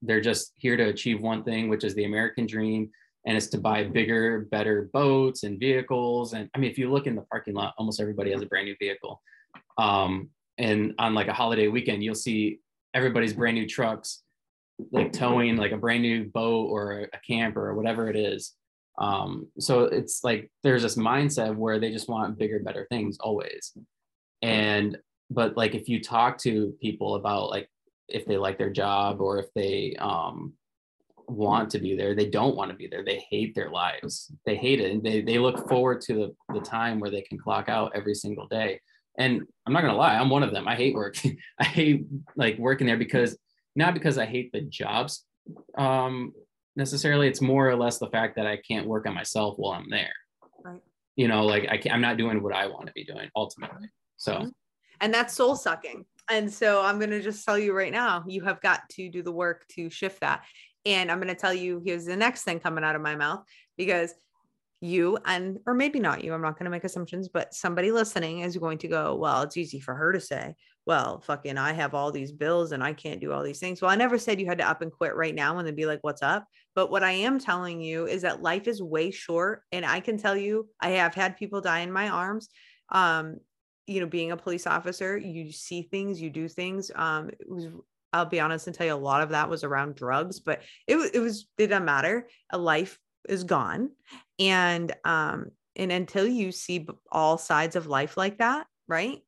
they're just here to achieve one thing, which is the American dream. And it's to buy bigger, better boats and vehicles. And I mean, if you look in the parking lot, almost everybody has a brand new vehicle. And on like a holiday weekend, you'll see everybody's brand new trucks, like towing like a brand new boat or a camper or whatever it is. So it's like, there's this mindset where they just want bigger, better things always. But like, if you talk to people about like, if they like their job, or if they want to be there, they don't want to be there. They hate their lives. They hate it. And they look forward to the time where they can clock out every single day. And I'm not going to lie, I'm one of them. I hate work. I hate like working there, because not because I hate the jobs necessarily. It's more or less the fact that I can't work on myself while I'm there. Right. You know, like I'm not doing what I want to be doing ultimately. So, and that's soul sucking. And so I'm going to just tell you right now, you have got to do the work to shift that. And I'm going to tell you, here's the next thing coming out of my mouth, because you, and, or maybe not you, I'm not going to make assumptions, but somebody listening is going to go, well, it's easy for her to say, well, fucking, I have all these bills and I can't do all these things. Well, I never said you had to up and quit right now and then be like, what's up? But what I am telling you is that life is way short. And I can tell you, I have had people die in my arms. You know, being a police officer, you see things, you do things. It was, I'll be honest and tell you, a lot of that was around drugs, but it doesn't matter. A life is gone. And until you see all sides of life like that, right?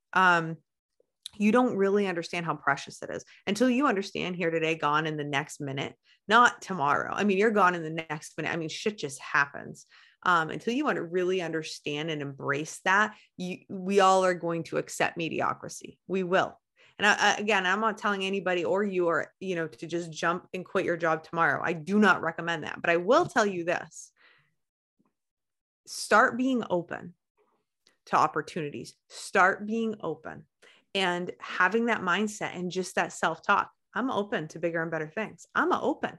You don't really understand how precious it is until you understand here today, gone in the next minute, not tomorrow. I mean, you're gone in the next minute. I mean, shit just happens. Until you want to really understand and embrace that, we all are going to accept mediocrity. We will. And again, I'm not telling anybody or you or, you know, to just jump and quit your job tomorrow. I do not recommend that, but I will tell you this. Start being open to opportunities, start being open and having that mindset and just that self-talk. I'm open to bigger and better things. I'm open.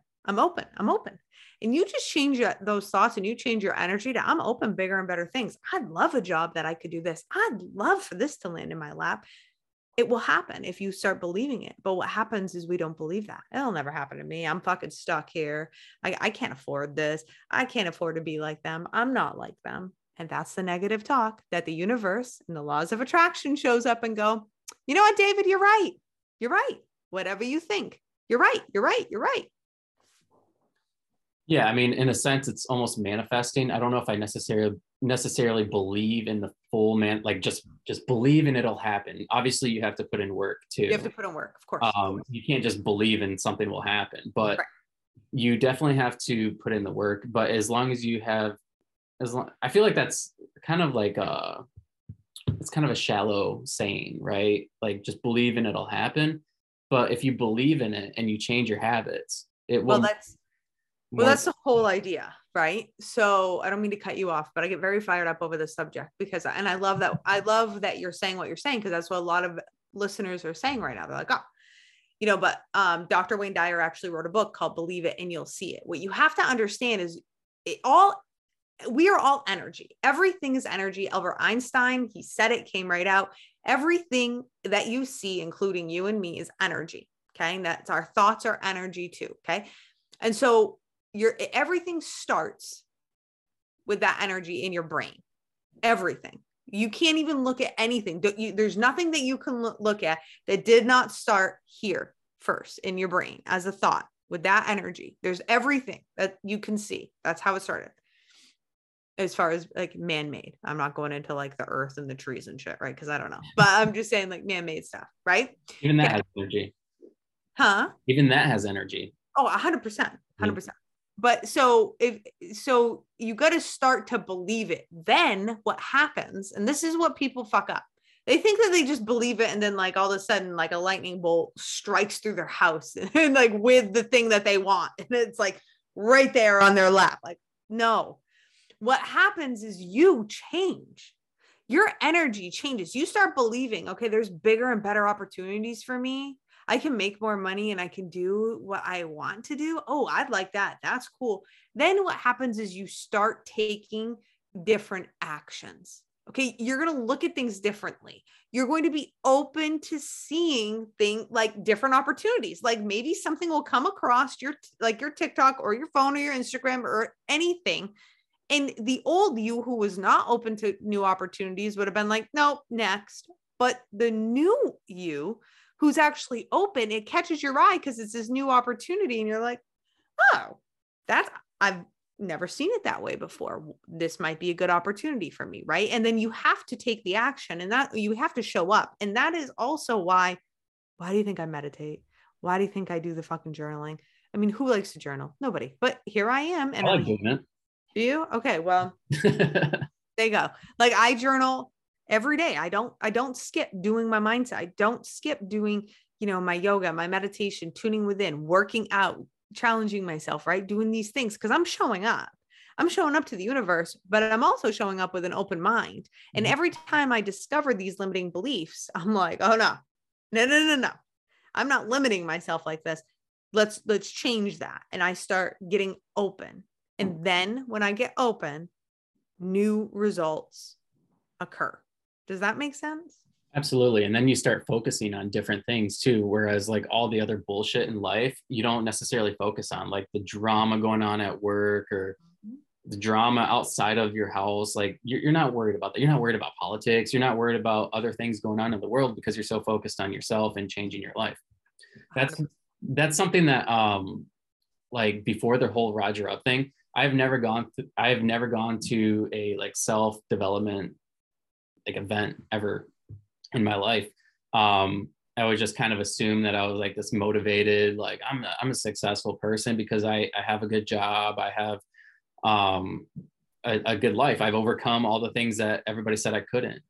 And you just change those thoughts and you change your energy to, I'm open, bigger and better things. I'd love a job that I could do this. I'd love for this to land in my lap. It will happen if you start believing it. But what happens is we don't believe that. It'll never happen to me. I'm fucking stuck here. I can't afford this. I can't afford to be like them. I'm not like them. And that's the negative talk that the universe and the laws of attraction shows up and go, you know what, David, you're right. You're right. Whatever you think, you're right. You're right. You're right. Yeah, I mean, in a sense, it's almost manifesting. I don't know if I necessarily believe in the full like just believe and it'll happen. Obviously, you have to put in work too. You have to put in work, of course. You can't just believe and something will happen, but right. You definitely have to put in the work. But as long as you have, I feel like that's kind of like it's kind of a shallow saying, right? Like just believe and it'll happen. But if you believe in it and you change your habits, it will. Well, that's the whole idea, right? So I don't mean to cut you off, but I get very fired up over this subject because, and I love that you're saying what you're saying, because that's what a lot of listeners are saying right now. They're like, oh, you know, but Dr. Wayne Dyer actually wrote a book called Believe It and You'll See It. What you have to understand is we are all energy. Everything is energy. Albert Einstein, he said it, came right out. Everything that you see, including you and me, is energy. Okay. And that's our thoughts are energy too. Okay. And so everything starts with that energy in your brain. Everything. You can't even look at anything. There's nothing that you can look at that did not start here first in your brain as a thought with that energy. There's everything that you can see. That's how it started. As far as like man-made, I'm not going into like the earth and the trees and shit, right? Because I don't know, but I'm just saying like man-made stuff, right? Even that has energy. Huh? Even that has energy. Oh, 100%. But so you got to start to believe it. Then what happens, and this is what people fuck up. They think that they just believe it, and then like all of a sudden like a lightning bolt strikes through their house and like with the thing that they want, and it's like right there on their lap. Like, no, what happens is you change. Your energy changes. You start believing, okay, there's bigger and better opportunities for me. I can make more money and I can do what I want to do. Oh, I'd like that. That's cool. Then what happens is you start taking different actions. Okay. You're going to look at things differently. You're going to be open to seeing things like different opportunities. Like maybe something will come across your, like your TikTok or your phone or your Instagram or anything. And the old you who was not open to new opportunities would have been like, no, next. But the new you who's actually open, it catches your eye because it's this new opportunity. And you're like, oh, that's, I've never seen it that way before. This might be a good opportunity for me. Right. And then you have to take the action, and that you have to show up. And that is also why do you think I meditate? Why do you think I do the fucking journaling? I mean, who likes to journal? Nobody, but here I am. And I do, man. Do you? Okay. Well, there you go. Like I journal every day. I don't skip doing my mindset. I don't skip doing, you know, my yoga, my meditation, tuning within, working out, challenging myself, right? Doing these things because I'm showing up. I'm showing up to the universe, but I'm also showing up with an open mind. And every time I discover these limiting beliefs, I'm like, oh no. I'm not limiting myself like this. Let's change that. And I start getting open. And then when I get open, new results occur. Does that make sense? Absolutely. And then you start focusing on different things too. Whereas like all the other bullshit in life, you don't necessarily focus on, like the drama going on at work or the drama outside of your house. Like you're not worried about that. You're not worried about politics. You're not worried about other things going on in the world because you're so focused on yourself and changing your life. That's something that, like before the whole Roger Up thing, I've never gone to a like self-development like event ever in my life. I would just kind of assume that I was like this motivated, like I'm a successful person because I have a good job. I have a good life. I've overcome all the things that everybody said I couldn't.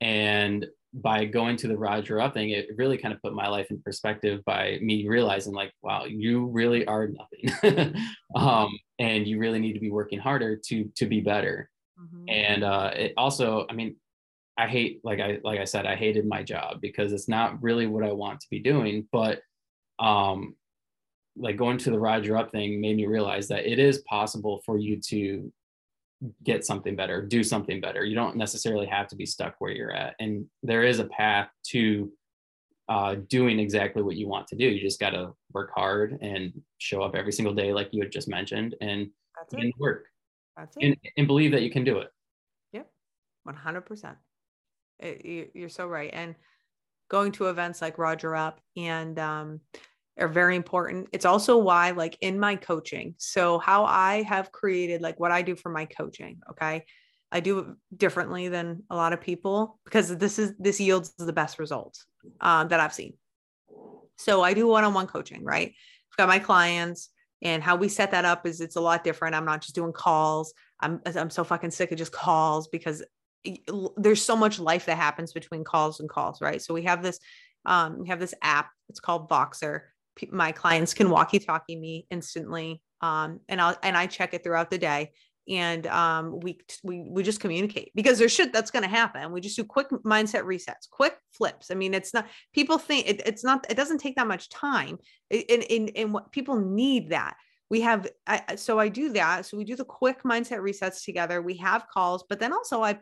And by going to the Roger Up thing, it really kind of put my life in perspective by me realizing like, wow, you really are nothing. And you really need to be working harder to be better. Mm-hmm. And it also, I mean, I hate, like I said, I hated my job because it's not really what I want to be doing, but like going to the Roger Up thing made me realize that it is possible for you to get something better, do something better. You don't necessarily have to be stuck where you're at. And there is a path to doing exactly what you want to do. You just got to work hard and show up every single day, like you had just mentioned, and work. That's it. And believe that you can do it. Yep. 100%. You're so right. And going to events like Roger Up and are very important. It's also why, like in my coaching, so how I have created like what I do for my coaching. Okay. I do it differently than a lot of people because this yields the best results that I've seen. So I do one-on-one coaching, right? I've got my clients, and how we set that up is it's a lot different. I'm not just doing calls. I'm so fucking sick of just calls because there's so much life that happens between calls and calls, right? So we have this app. It's called Voxer. My clients can walkie-talkie me instantly, and I check it throughout the day. And we just communicate because there's shit that's going to happen. We just do quick mindset resets, quick flips. I mean, it's not, people think it doesn't take that much time. And what people need that. So I do that. So we do the quick mindset resets together. We have calls, but then also I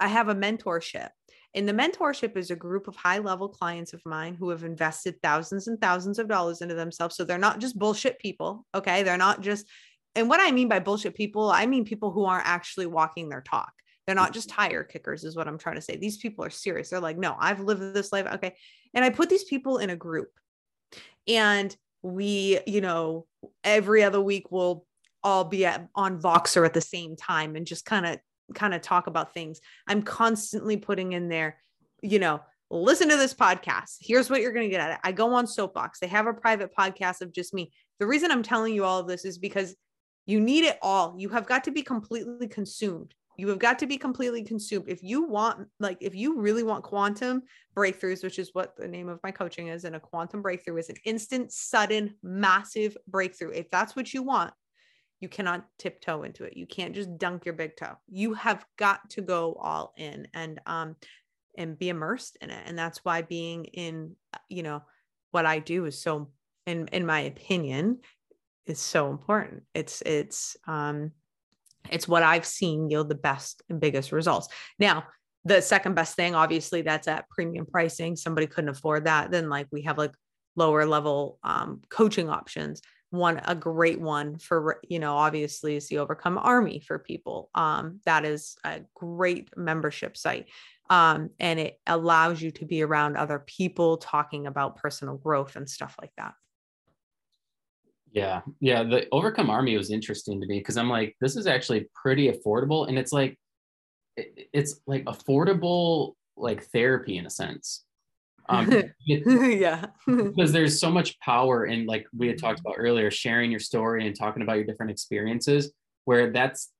have a mentorship, and the mentorship is a group of high level clients of mine who have invested thousands and thousands of dollars into themselves. So they're not just bullshit people. Okay. They're not just, and what I mean by bullshit people, I mean people who aren't actually walking their talk. They're not just tire kickers is what I'm trying to say. These people are serious. They're like, no, I've lived this life. Okay. And I put these people in a group, and we, you know, every other week we'll all be on Voxer at the same time and just kind of talk about things. I'm constantly putting in there, you know, listen to this podcast. Here's what you're going to get out of it. I go on Soapbox. They have a private podcast of just me. The reason I'm telling you all of this is because you need it all. You have got to be completely consumed You have got to be completely consumed. If you want, like, if you really want quantum breakthroughs, which is what the name of my coaching is, and a quantum breakthrough is an instant, sudden, massive breakthrough. If that's what you want, you cannot tiptoe into it. You can't just dunk your big toe. You have got to go all in and be immersed in it. And that's why being in, you know, what I do is so, in my opinion, is so important. It's what I've seen yield the best and biggest results. Now, the second best thing, obviously, that's at premium pricing. Somebody couldn't afford that. Then, like, we have like lower level coaching options. A great one for, you know, obviously, is the Overcome Army for people. That is a great membership site. And it allows you to be around other people talking about personal growth and stuff like that. Yeah. Yeah. The Overcome Army was interesting to me because I'm like, this is actually pretty affordable. And it's like affordable, like therapy in a sense. Yeah. Because there's so much power in, like we had talked about earlier, sharing your story and talking about your different experiences, where that's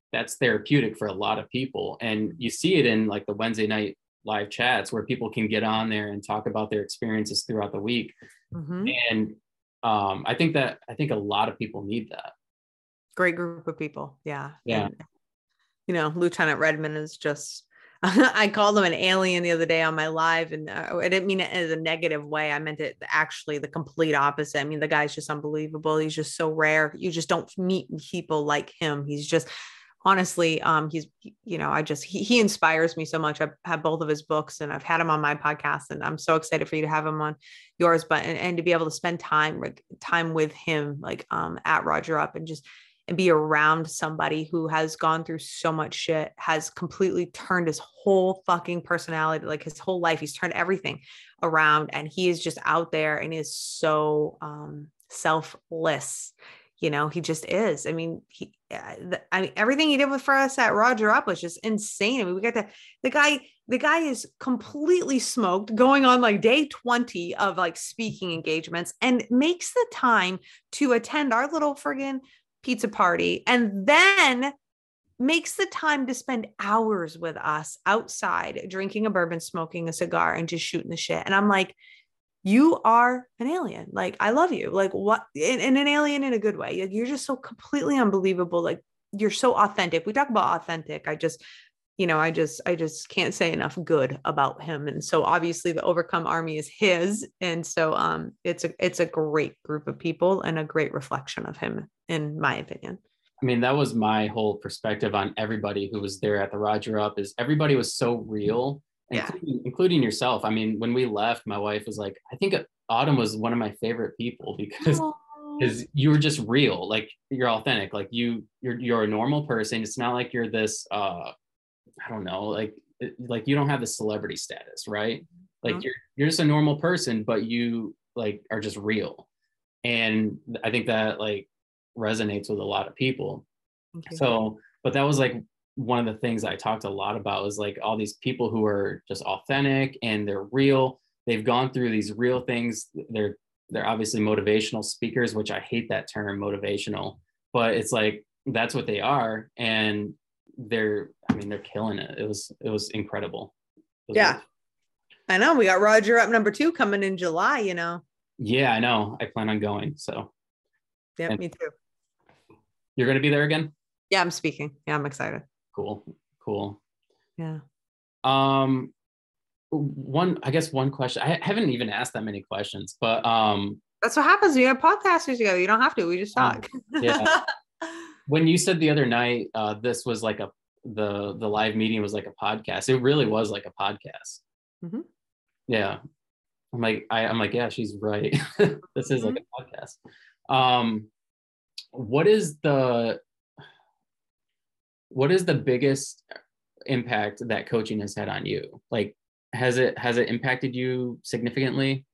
therapeutic for a lot of people. And you see it in like the Wednesday night live chats where people can get on there and talk about their experiences throughout the week. Mm-hmm. And I think a lot of people need that. Great group of people. Yeah. Yeah. And, you know, Lieutenant Redman is just, I called him an alien the other day on my live, and I didn't mean it as a negative way. I meant it actually the complete opposite. I mean, the guy's just unbelievable. He's just so rare. You just don't meet people like him. He's just, honestly, he inspires me so much. I've had both of his books and I've had him on my podcast, and I'm so excited for you to have him on yours, but, and to be able to spend time with him, like, at Roger Up, and just, and be around somebody who has gone through so much shit, has completely turned his whole fucking personality, like his whole life, he's turned everything around, and he is just out there and is so, selfless. You know, he just is. I mean, everything he did for us at Roger Up was just insane. I mean, we got the guy is completely smoked, going on like day 20 of like speaking engagements, and makes the time to attend our little friggin' pizza party, and then makes the time to spend hours with us outside, drinking a bourbon, smoking a cigar, and just shooting the shit. And I'm like, you are an alien. Like, I love you. Like, what? And an alien in a good way. You're just so completely unbelievable. Like, you're so authentic. We talk about authentic. I just can't say enough good about him. And so obviously the Overcome Army is his. And so, it's a great group of people and a great reflection of him, in my opinion. I mean, that was my whole perspective on everybody who was there at the Roger Up, is everybody was so real. Yeah. Including yourself. I mean, when we left, my wife was like, I think Autumn was one of my favorite people because you were just real. Like, you're authentic. Like, you're a normal person. It's not like you're this, I don't know, like you don't have the celebrity status, right? Like, mm-hmm. You're just a normal person, but you like are just real. And I think that like resonates with a lot of people. So, but that was like one of the things I talked a lot about, was like all these people who are just authentic and they're real. They've gone through these real things. They're obviously motivational speakers, which I hate that term, motivational, but it's like, that's what they are. And they're killing it. It was incredible. Yeah. I know. We got Roger Up #2 coming in July, you know? Yeah, I know. I plan on going. So. Yeah, me too. You're going to be there again? Yeah, I'm speaking. Yeah, I'm excited. Cool. Yeah. One question. I haven't even asked that many questions, but that's what happens when you have podcasters together. You don't have to, we just talk. Yeah. When you said the other night, this was like the live meeting was like a podcast. It really was like a podcast. Mm-hmm. Yeah. I'm like, yeah, she's right. This is like a podcast. What is the biggest impact that coaching has had on you? Like, has it impacted you significantly?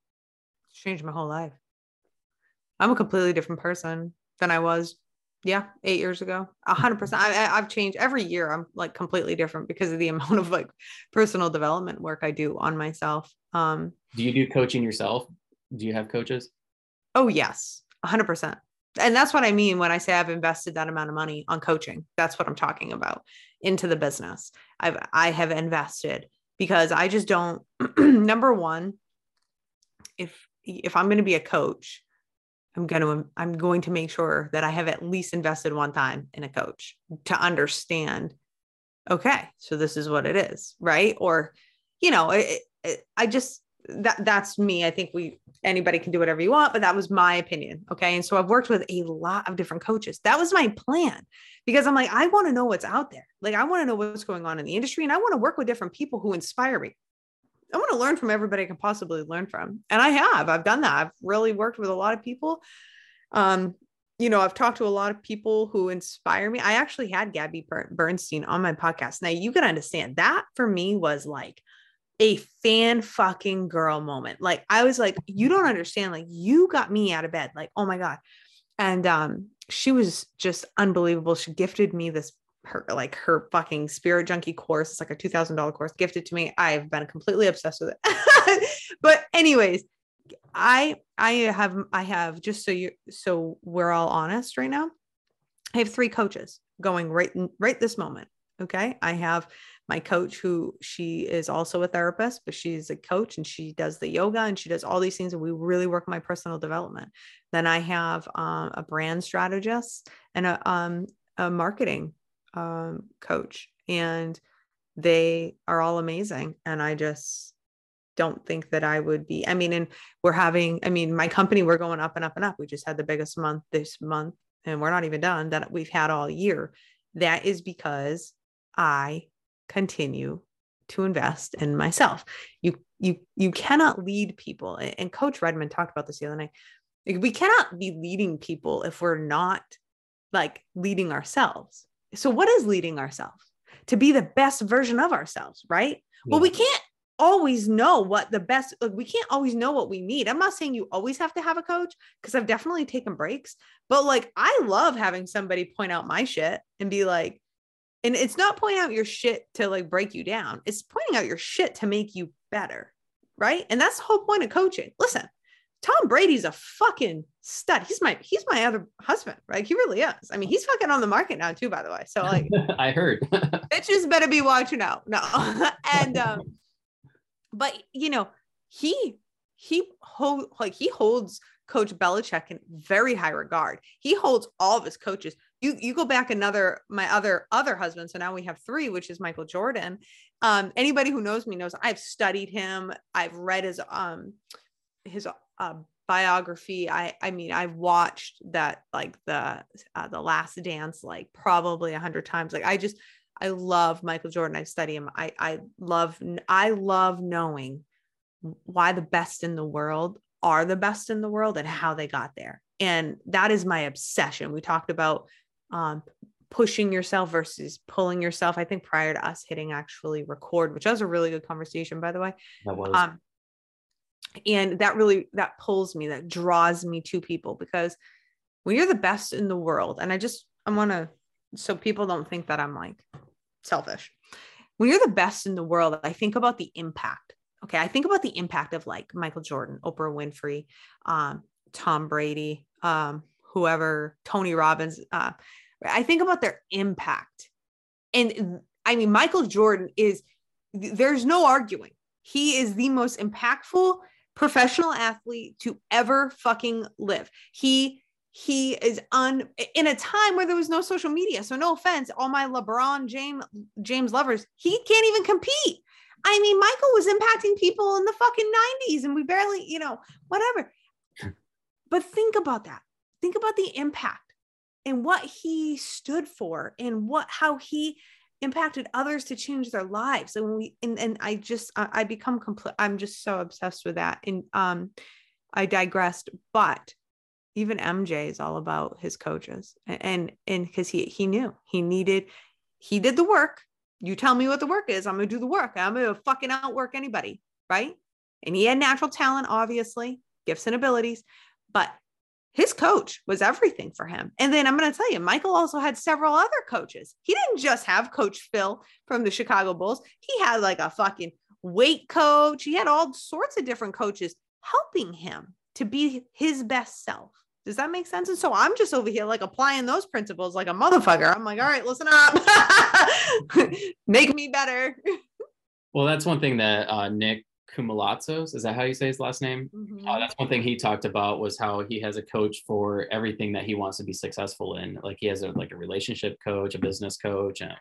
It's changed my whole life. I'm a completely different person than I was. Yeah. 8 years ago, 100%. I've changed every year. I'm like completely different because of the amount of like personal development work I do on myself. Do you do coaching yourself? Do you have coaches? Oh yes. 100%. And that's what I mean when I say I've invested that amount of money on coaching. That's what I'm talking about. into the business. I have invested because I just don't, number one, if I'm going to be a coach, I'm going to make sure that I have at least invested one time in a coach to understand, okay, so this is what it is. Right. Or, you know, that's me. I think anybody can do whatever you want, but that was my opinion. Okay. And so I've worked with a lot of different coaches. That was my plan because I'm like, I want to know what's out there. Like, I want to know what's going on in the industry and I want to work with different people who inspire me. I want to learn from everybody I can possibly learn from. And I've done that. I've really worked with a lot of people. You know, I've talked to a lot of people who inspire me. I actually had Gabby Bernstein on my podcast. Now you can understand that for me was like a fan fucking girl moment. Like I was like, you don't understand. Like you got me out of bed. Like, oh my God. And, she was just unbelievable. She gifted me her fucking Spirit Junkie course. It's like a $2,000 course gifted to me. I've been completely obsessed with it. But anyways, I have just so we're all honest right now. I have three coaches going right this moment. Okay. I have my coach who she is also a therapist, but she's a coach and she does the yoga and she does all these things. And we really work my personal development. Then I have a brand strategist and a marketing coach, and they are all amazing. And I just don't think that I would be, my company, we're going up and up and up. We just had the biggest month this month and we're not even done that we've had all year. That is because I continue to invest in myself. You cannot lead people. And Coach Redman talked about this the other night. Like, we cannot be leading people if we're not like leading ourselves. So what is leading ourselves? To be the best version of ourselves, right? Yeah. Well, we can't always know we can't always know what we need. I'm not saying you always have to have a coach because I've definitely taken breaks, but like, I love having somebody point out my shit and be like, and it's not pointing out your shit to like break you down. It's pointing out your shit to make you better. Right. And that's the whole point of coaching. Listen, Tom Brady's a fucking stud. He's my other husband, right? He really is. I mean, he's fucking on the market now too, by the way. So like, I heard bitches better be watching out. No. And, but you know, he holds Coach Belichick in very high regard. He holds all of his coaches. You go back my other husband. So now we have three, which is Michael Jordan. Anybody who knows me knows I've studied him. I've read his biography. I've watched that, like the Last Dance, like probably 100 times. Like I love Michael Jordan. I study him. I love knowing why the best in the world are the best in the world and how they got there. And that is my obsession. We talked about, pushing yourself versus pulling yourself. I think prior to us hitting actually record, which was a really good conversation, by the way, that was. And that pulls me, that draws me to people, because when you're the best in the world, and I want to, so people don't think that I'm like selfish. When you're the best in the world, I think about the impact. Okay. I think about the impact of like Michael Jordan, Oprah Winfrey, Tom Brady, whoever, Tony Robbins. I think about their impact. And I mean, Michael Jordan there's no arguing. He is the most impactful professional athlete to ever fucking live. He is in a time where there was no social media. So no offense, all my LeBron James lovers, he can't even compete. I mean, Michael was impacting people in the fucking 90s and we barely, you know, whatever. But think about that. Think about the impact and what he stood for and how he impacted others to change their lives. And I'm just so obsessed with that. And I digressed, but even MJ is all about his coaches and cause he knew he did the work. You tell me what the work is. I'm going to do the work. I'm going to fucking outwork anybody. Right. And he had natural talent, obviously, gifts and abilities, but his coach was everything for him. And then I'm going to tell you, Michael also had several other coaches. He didn't just have Coach Phil from the Chicago Bulls. He had like a fucking weight coach. He had all sorts of different coaches helping him to be his best self. Does that make sense? And so I'm just over here like applying those principles like a motherfucker. I'm like, all right, listen up, make me better. Well, that's one thing that Nick Kumalazos, is that how you say his last name? Mm-hmm. That's one thing he talked about, was how he has a coach for everything that he wants to be successful in. Like he has a relationship coach, a business coach, and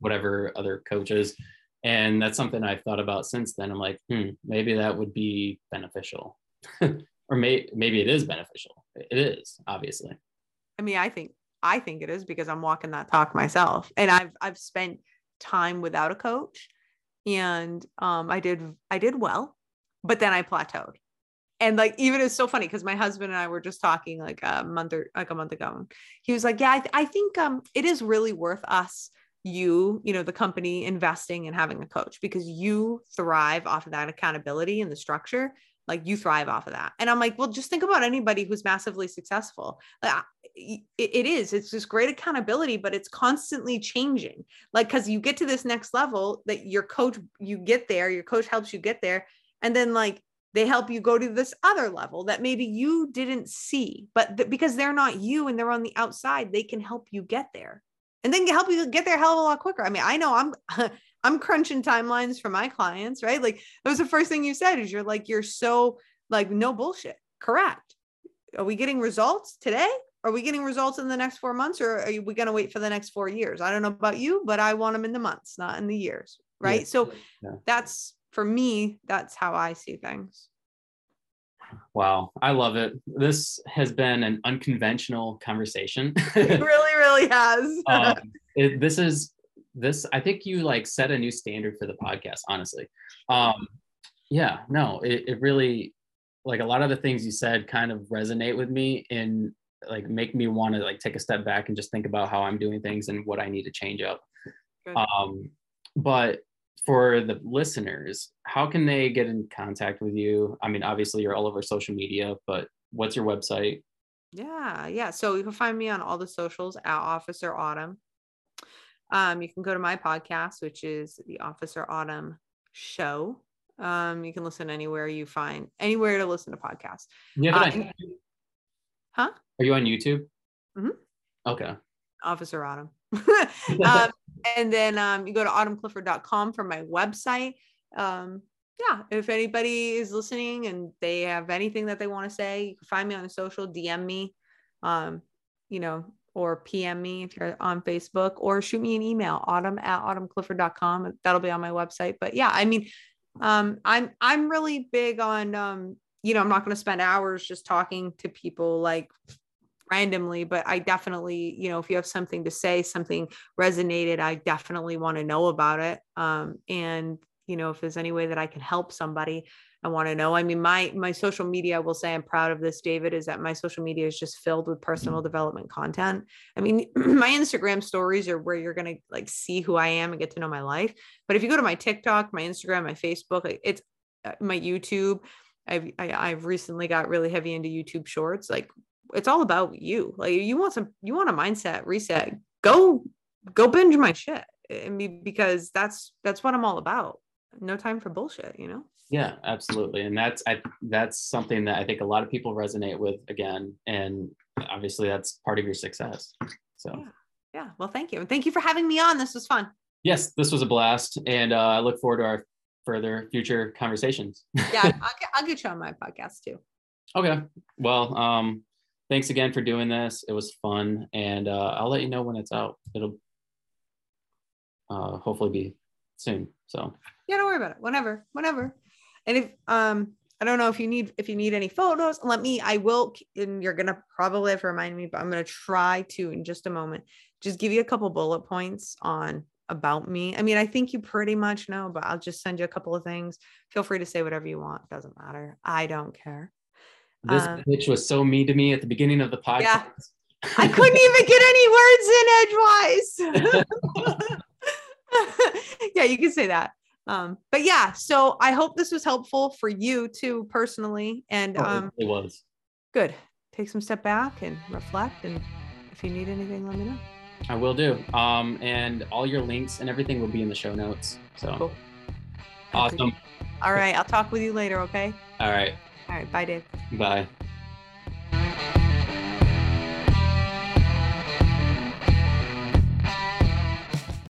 whatever other coaches. And that's something I've thought about since then. I'm like, maybe that would be beneficial. Or maybe it is beneficial. It is, obviously. I mean, I think it is, because I'm walking that talk myself. And I've spent time without a coach, and I did well, but then I plateaued. And even it's so funny, because my husband and I were just talking a month ago. And he was like, yeah, I think it is really worth us, the company investing and having a coach, because you thrive off of that accountability and the structure. Like you thrive off of that. And I'm like, well, just think about anybody who's massively successful. It's this great accountability, but it's constantly changing. Cause you get to this next level that your coach helps you get there. And then they help you go to this other level that maybe you didn't see, but because they're not you and they're on the outside, they can help you get there. And then help you get there a hell of a lot quicker. I mean, I know I'm crunching timelines for my clients, right? That was the first thing you said, is you're so no bullshit. Correct. Are we getting results today? Are we getting results in the next 4 months? Or are we going to wait for the next 4 years? I don't know about you, but I want them in the months, not in the years. Right. Yeah. So that's, for me, that's how I see things. Wow. I love it. This has been an unconventional conversation. It really has. I think you set a new standard for the podcast, honestly. It really, a lot of the things you said kind of resonate with me, and make me want to take a step back and just think about how I'm doing things and what I need to change up. Good. But for the listeners, how can they get in contact with you? I mean, obviously you're all over social media, but what's your website? Yeah. So you can find me on all the socials at Officer Autumn. You can go to my podcast, which is The Officer Autumn Show. You can listen anywhere you find anywhere to listen to podcasts. Yeah, huh? Are you on YouTube? Mm-hmm. Okay. Officer Autumn. And then you go to autumnclifford.com for my website. If anybody is listening and they have anything that they want to say, you can find me on the social, DM me, or PM me if you're on Facebook, or shoot me an email, autumn@autumnclifford.com. That'll be on my website. But yeah, I mean, I'm really big on, I'm not going to spend hours just talking to people randomly, but I definitely, if you have something to say, something resonated, I definitely want to know about it. And if there's any way that I can help somebody, I want to know. I mean, my social media, I will say, I'm proud of this, David, is that my social media is just filled with personal development content. I mean, my Instagram stories are where you're going to see who I am and get to know my life. But if you go to my TikTok, my Instagram, my Facebook, it's my YouTube. I've recently got really heavy into YouTube shorts. It's all about you. You want a mindset reset, go binge my shit. I mean, because that's what I'm all about. No time for bullshit, Yeah, absolutely. And that's something that I think a lot of people resonate with again. And obviously that's part of your success. So yeah. Well, thank you. And thank you for having me on. This was fun. Yes, this was a blast. And I look forward to our further future conversations. Yeah. I'll get you on my podcast too. Okay. Well, thanks again for doing this. It was fun. And I'll let you know when it's out. It'll hopefully be soon. So yeah, don't worry about it. Whenever. And if, I don't know if you need any photos, and you're going to probably have to remind me, but I'm going to try to, in just a moment, just give you a couple bullet points on about me. I mean, I think you pretty much know, but I'll just send you a couple of things. Feel free to say whatever you want. Doesn't matter. I don't care. This bitch was so mean to me at the beginning of the podcast. Yeah. I couldn't even get any words in edgewise. Yeah, you can say that. But yeah, so I hope this was helpful for you too, personally. And it was good. Take some step back and reflect. And if you need anything, let me know. I will do. And all your links and everything will be in the show notes. So cool. Awesome. All right. I'll talk with you later. Okay. All right. Bye, Dave. Bye.